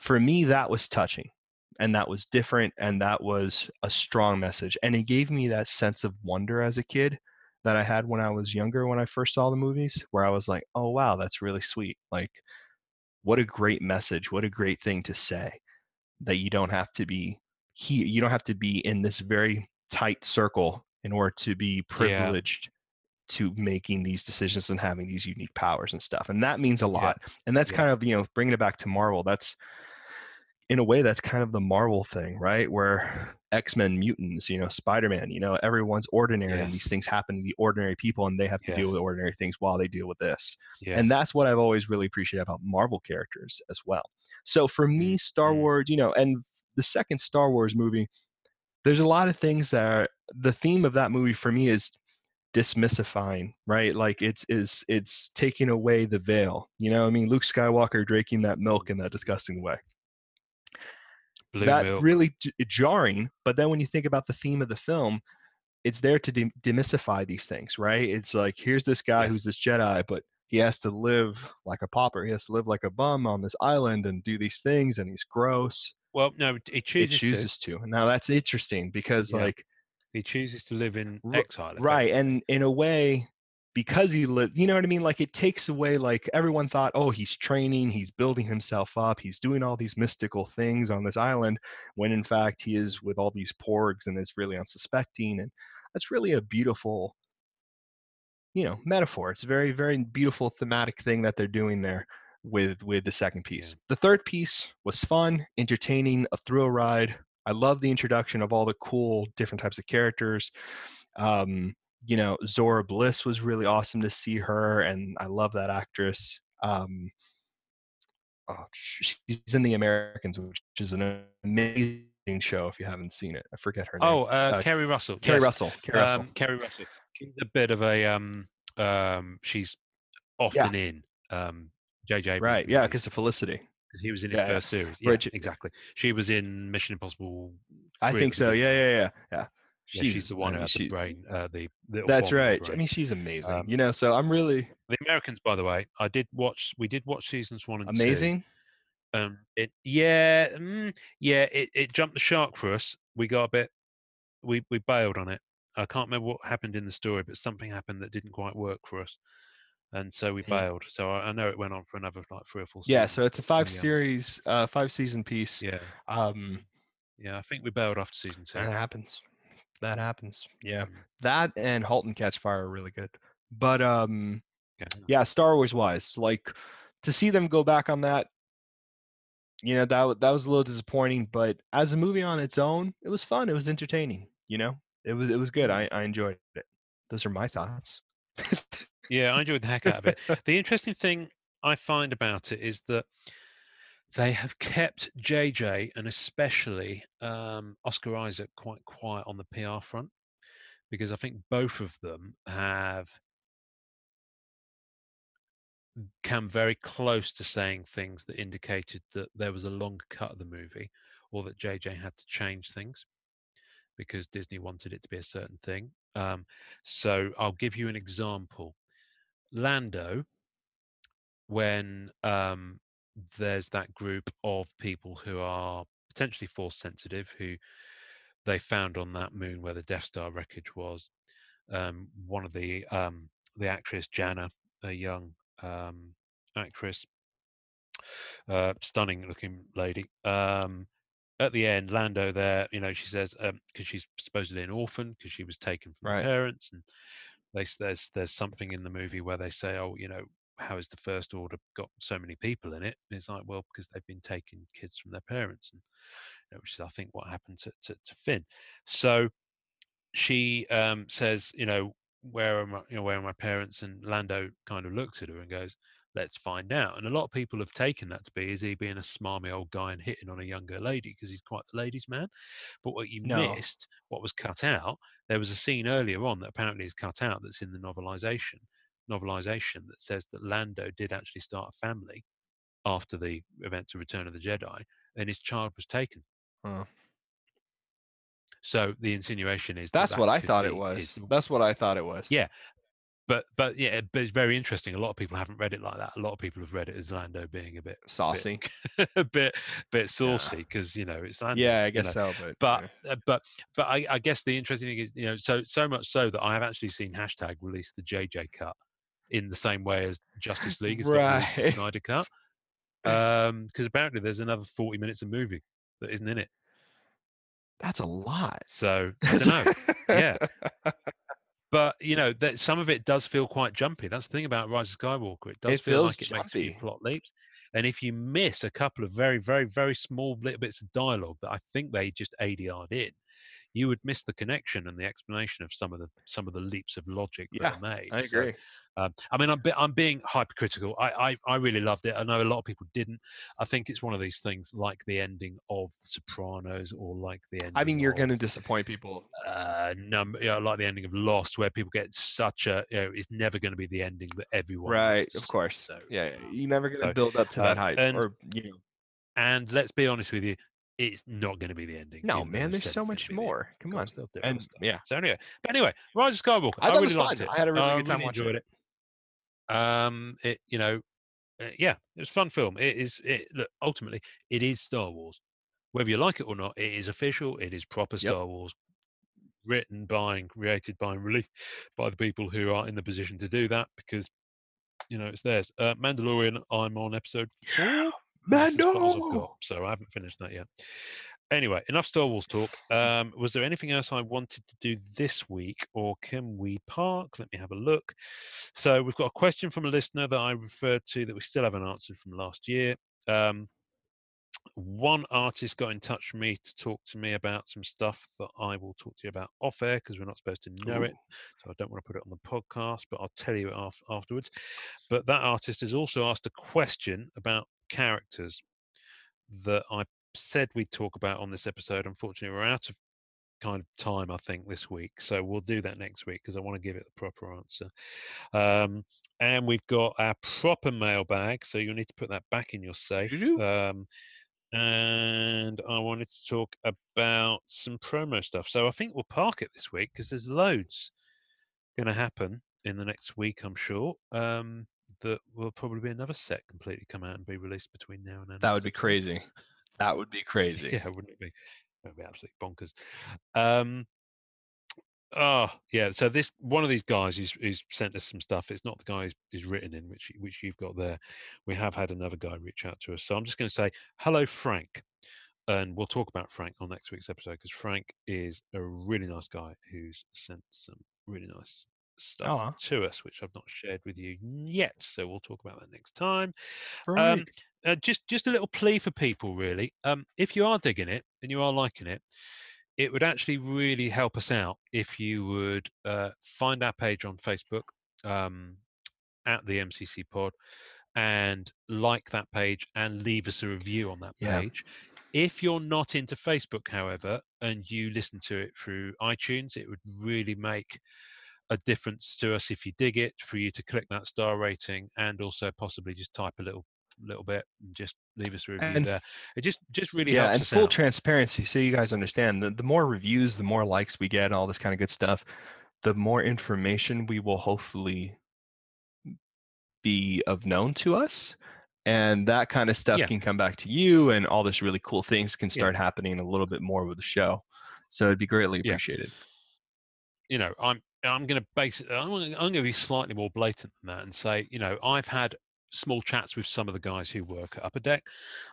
for me, that was touching, and that was different, and that was a strong message. And it gave me that sense of wonder as a kid that I had when I was younger, when I first saw the movies, where I was like, oh, wow, that's really sweet. Like, what a great message. What a great thing to say, that you don't have to be you don't have to be in this very tight circle in order to be privileged to making these decisions and having these unique powers and stuff. And that means a lot. Yeah. And that's kind of, you know, bringing it back to Marvel, that's in a way, that's kind of the Marvel thing, right? Where X-Men, mutants, you know, Spider-Man, you know, everyone's ordinary and these things happen to the ordinary people and they have to deal with ordinary things while they deal with this. And that's what I've always really appreciated about Marvel characters as well. So for me, Star Wars, you know, and the second Star Wars movie, there's a lot of things that are, the theme of that movie for me is dismissifying, right? Like it's taking away the veil, you know what I mean? Luke Skywalker drinking that milk in that disgusting way. Blue that milk. Really jarring. But then when you think about the theme of the film, it's there to demystify these things, right? It's like, here's this guy who's this Jedi, but he has to live like a pauper. He has to live like a bum on this island and do these things, and he's gross. Well, no, it chooses to. Now that's interesting because like he chooses to live in exile, right? And in a way, because he lived, you know what I mean? Like it takes away, like everyone thought, oh, he's training, he's building himself up, he's doing all these mystical things on this island, when in fact he is with all these porgs and is really unsuspecting. And that's really a beautiful, you know, metaphor. It's a very, very beautiful thematic thing that they're doing there with the second piece. The third piece was fun, entertaining, a thrill ride. I love the introduction of all the cool different types of characters. You know, Zora Bliss was really awesome to see her, and I love that actress. She's in The Americans, which is an amazing show if you haven't seen it. I forget her name. Keri Russell. Keri Russell. She's a bit of a she's often in JJ. Right. Yeah, because of Felicity. He was in his first series. Yeah, exactly. She was in Mission Impossible 3, I think so. Yeah. She's the one who has the brain. That's right. Brain. I mean, she's amazing. You know, so I'm really The Americans. By the way, we did watch seasons 1 and 2. Amazing. It jumped the shark for us. We got a bit. We bailed on it. I can't remember what happened in the story, but something happened that didn't quite work for us. And so we bailed. So I know it went on for another like 3 or 4 seasons. Yeah, so it's a 5-season piece. Yeah. I think we bailed after season 2. That happens. Yeah. That and Halt and Catch Fire are really good. But Star Wars wise, like to see them go back on that, you know, that was a little disappointing, but as a movie on its own, it was fun, it was entertaining, you know? It was good. I enjoyed it. Those are my thoughts. Yeah, I enjoyed the heck out of it. The interesting thing I find about it is that they have kept JJ and especially Oscar Isaac quite quiet on the PR front, because I think both of them have come very close to saying things that indicated that there was a long cut of the movie, or that JJ had to change things because Disney wanted it to be a certain thing. So I'll give you an example. Lando, when there's that group of people who are potentially force sensitive, who they found on that moon where the Death Star wreckage was, one of the actress Janna, a young actress, stunning looking lady. At the end, Lando there, you know, she says, because she's supposedly an orphan because she was taken from her parents, and there's something in the movie where they say, oh, you know, how has the First Order got so many people in it? And it's like, well, because they've been taking kids from their parents, and you know, which is, I think, what happened to Finn. So she says, you know, where are my parents? And Lando kind of looks at her and goes, let's find out. And a lot of people have taken that to be, is he being a smarmy old guy and hitting on a younger lady because he's quite the ladies' man? But what you missed, what was cut out, there was a scene earlier on that apparently is cut out that's in the novelisation that says that Lando did actually start a family after the events of Return of the Jedi, and his child was taken. Huh. So the insinuation is that's what I thought it was. That's what I thought it was. Yeah. But it's very interesting. A lot of people haven't read it like that. A lot of people have read it as Lando being a bit saucy, a bit saucy, because you know it's Lando. Yeah, I guess, you know. So. But I guess the interesting thing is, you know, so much so that I have actually seen hashtag release the JJ cut in the same way as Justice League has released the Snyder cut, because apparently there's another 40 minutes of movie that isn't in it. That's a lot. So I don't know. Yeah. But, you know, that some of it does feel quite jumpy. That's the thing about Rise of Skywalker. It does feel like it makes a few plot leaps. And if you miss a couple of very, very, very small little bits of dialogue that I think they just ADR'd in, you would miss the connection and the explanation of some of the leaps of logic that are made. I agree. So, I mean, I'm being hypercritical. I really loved it. I know a lot of people didn't. I think it's one of these things like the ending of The Sopranos, or like the ending. I mean, you're going to disappoint people. Like the ending of Lost, where people get such a, you know, it's never going to be the ending that everyone. Right, of course. So, yeah, you're never going to build up to that hype, And let's be honest with you. It's not going to be the ending. No, man, there's so much more. Come on. And, yeah. So anyway, Rise of Skywalker. I really liked it. I had a really good time watching it. It was a fun film. It is. Look, ultimately, it is Star Wars, whether you like it or not. It is official. It is proper Star Wars, written by and created by and released by the people who are in the position to do that, because you know it's theirs. Mandalorian. I'm on episode 4. Mando! So I haven't finished that yet. Anyway, enough Star Wars talk. Was there anything else I wanted to do this week, or can we park? Let me have a look. So we've got a question from a listener that I referred to that we still haven't answered from last year. One artist got in touch with me to talk to me about some stuff that I will talk to you about off air, because we're not supposed to know it. So I don't want to put it on the podcast, but I'll tell you afterwards. But that artist has also asked a question about characters that I said we'd talk about on this episode. Unfortunately, we're out of kind of time, I think, this week. So we'll do that next week, because I want to give it the proper answer. And we've got our proper mailbag. So you'll need to put that back in your safe. And I wanted to talk about some promo stuff. So I think we'll park it this week, because there's loads going to happen in the next week, I'm sure. That will probably be another set completely come out and be released between now and then. That would be crazy. That would be crazy. Yeah, wouldn't it be? That would be absolutely bonkers. So this one of these guys who's sent us some stuff. It's not the guy who's written in, which you've got there. We have had another guy reach out to us. So I'm just going to say, hello, Frank. And we'll talk about Frank on next week's episode, because Frank is a really nice guy who's sent some really nice stuff to us, which I've not shared with you yet, so we'll talk about that next time. Right. Just a little plea for people, really. If you are digging it and you are liking it, it would actually really help us out if you would find our page on Facebook at the MCC Pod, and like that page and leave us a review on that page. If you're not into Facebook, however, and you listen to it through iTunes, it would really make a difference to us if you dig it, for you to click that star rating, and also possibly just type a little bit and just leave us a review there. It just really helps us out. Transparency, so you guys understand, the more reviews, the more likes we get, all this kind of good stuff, the more information we will hopefully be of known to us, and that kind of stuff can come back to you, and all this really cool things can start happening a little bit more with the show. So it'd be greatly appreciated. You know, I'm going to be slightly more blatant than that and say, you know, I've had small chats with some of the guys who work at Upper Deck.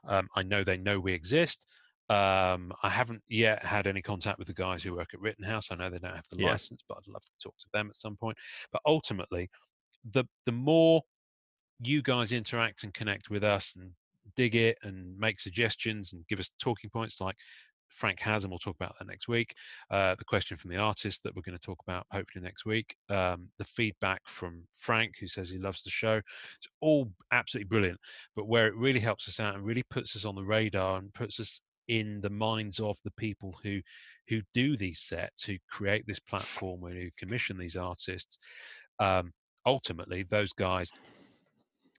I know they know we exist. I haven't yet had any contact with the guys who work at Rittenhouse. I know they don't have the license, but I'd love to talk to them at some point. But ultimately, the more you guys interact and connect with us and dig it and make suggestions and give us talking points like Frank has, and we'll talk about that next week. The question from the artist that we're going to talk about hopefully next week. The feedback from Frank, who says he loves the show. It's all absolutely brilliant. But where it really helps us out and really puts us on the radar and puts us in the minds of the people who do these sets, who create this platform, and who commission these artists. Ultimately, those guys,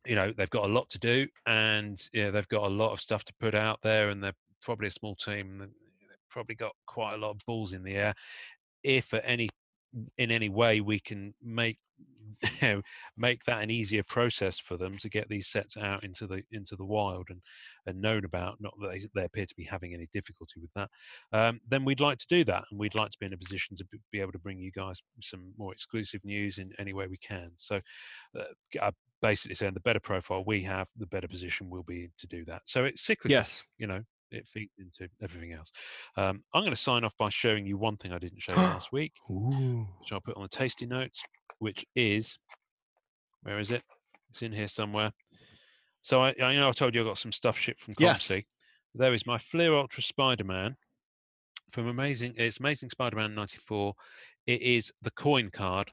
you know, they've got a lot to do, and they've got a lot of stuff to put out there, and they're probably a small team. They've probably got quite a lot of balls in the air. If in any way we can make that an easier process for them to get these sets out into the wild and known about, not that they appear to be having any difficulty with that, then we'd like to do that, and we'd like to be in a position to be able to bring you guys some more exclusive news in any way we can. So I'm basically saying the better profile we have, the better position we'll be to do that. So it's cyclical, you know. it feeds into everything else. I'm going to sign off by showing you one thing I didn't show last week, which I'll put on the tasty notes, which is, where is it? It's in here somewhere. So I know I told you I got some stuff shipped from Copsey. Yes. There is my Fleer Ultra Spider-Man from Amazing Spider-Man 94. It is the coin card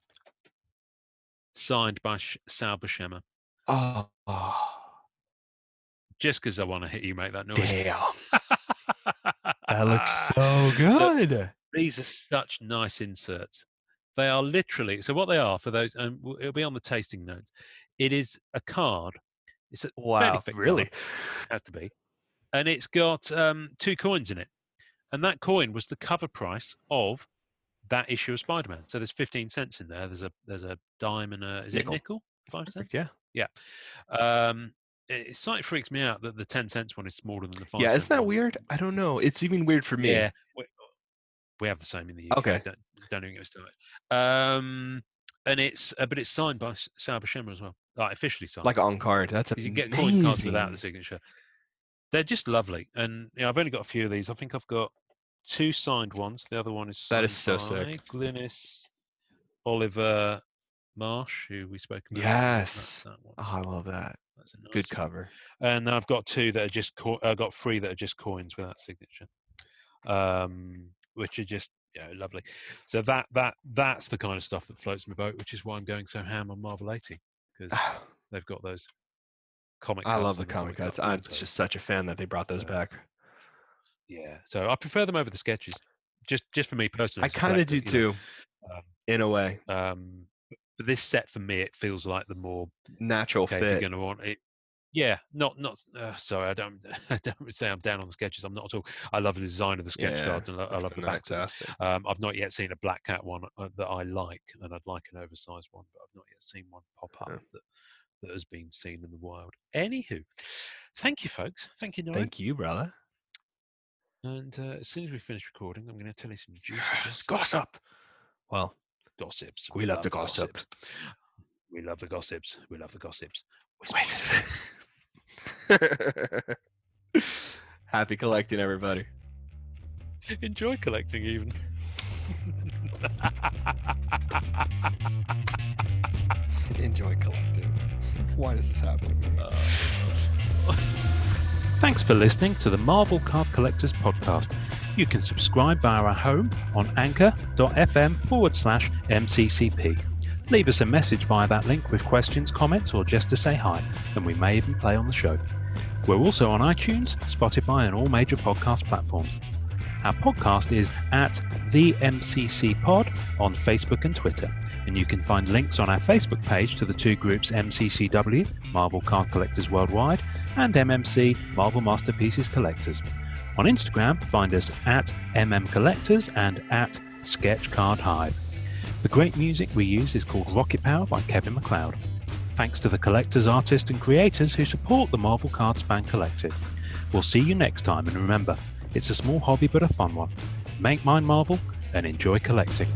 signed by Sal Buscema. Oh. Just because I want to hit you, make that noise. Damn. That looks so good. So, these are such nice inserts. They are literally, so what they are for those, and it'll be on the tasting notes. It is a card. It's a fairly thick card. Has to be. And it's got two coins in it. And that coin was the cover price of that issue of Spider-Man. So there's 15 cents in there. There's a dime and a, is nickel. It nickel? 5 cents? Yeah. It slightly freaks me out that the 10 cents one is smaller than the 5 cents. Yeah, isn't that weird? I don't know. It's even weird for me. Yeah. We have the same in the UK. Okay. Don't even get started. And but it's signed by Sal Buscema as well. Like officially signed. Like on card. That's amazing. You can get coin cards without the signature. They're just lovely. And I've only got a few of these. I think I've got two signed ones. The other one is signed by Glynis Oliver Marsh, who we spoke about. Yes. That I love that. That's a nice good cover. One. And then I've got two that are just I got three that are just coins without signature. Which are just lovely. So that's the kind of stuff that floats my boat, which is why I'm going so ham on Marvel 80, because they've got those comic cards. I love the comic cards. I'm just such a fan that they brought those back. Yeah. So I prefer them over the sketches. Just for me personally. I kind of do too, in a way. But this set for me, it feels like the more natural fit. You're going to want it. Yeah, sorry, I don't say I'm down on the sketches. I'm not at all. I love the design of the sketch cards, and I love the back. I've not yet seen a Black Cat one that I like, and I'd like an oversized one, but I've not yet seen one pop up that has been seen in the wild. Anywho, thank you, folks. Thank you, Noah. Thank you, brother. And as soon as we finish recording, I'm going to tell you some juicy gossip. Well, gossips. We love the gossips. We love the gossips. We love the gossips. Happy collecting, everybody. Enjoy collecting, even. Enjoy collecting. Why does this happen to me? Thanks for listening to the Marvel Card Collectors Podcast. You can subscribe via our home on anchor.fm/MCCP. Leave us a message via that link with questions, comments, or just to say hi, and we may even play on the show. We're also on iTunes, Spotify, and all major podcast platforms. Our podcast is at The MCC Pod on Facebook and Twitter, and you can find links on our Facebook page to the two groups MCCW, Marvel Card Collectors Worldwide, and MMC, Marvel Masterpieces Collectors. On Instagram, find us at MM Collectors and at Sketch Card Hive. The great music we use is called Rocket Power by Kevin MacLeod. Thanks to the collectors, artists and creators who support the Marvel Cards Fan Collective. We'll see you next time, and remember, it's a small hobby but a fun one. Make mine Marvel and enjoy collecting.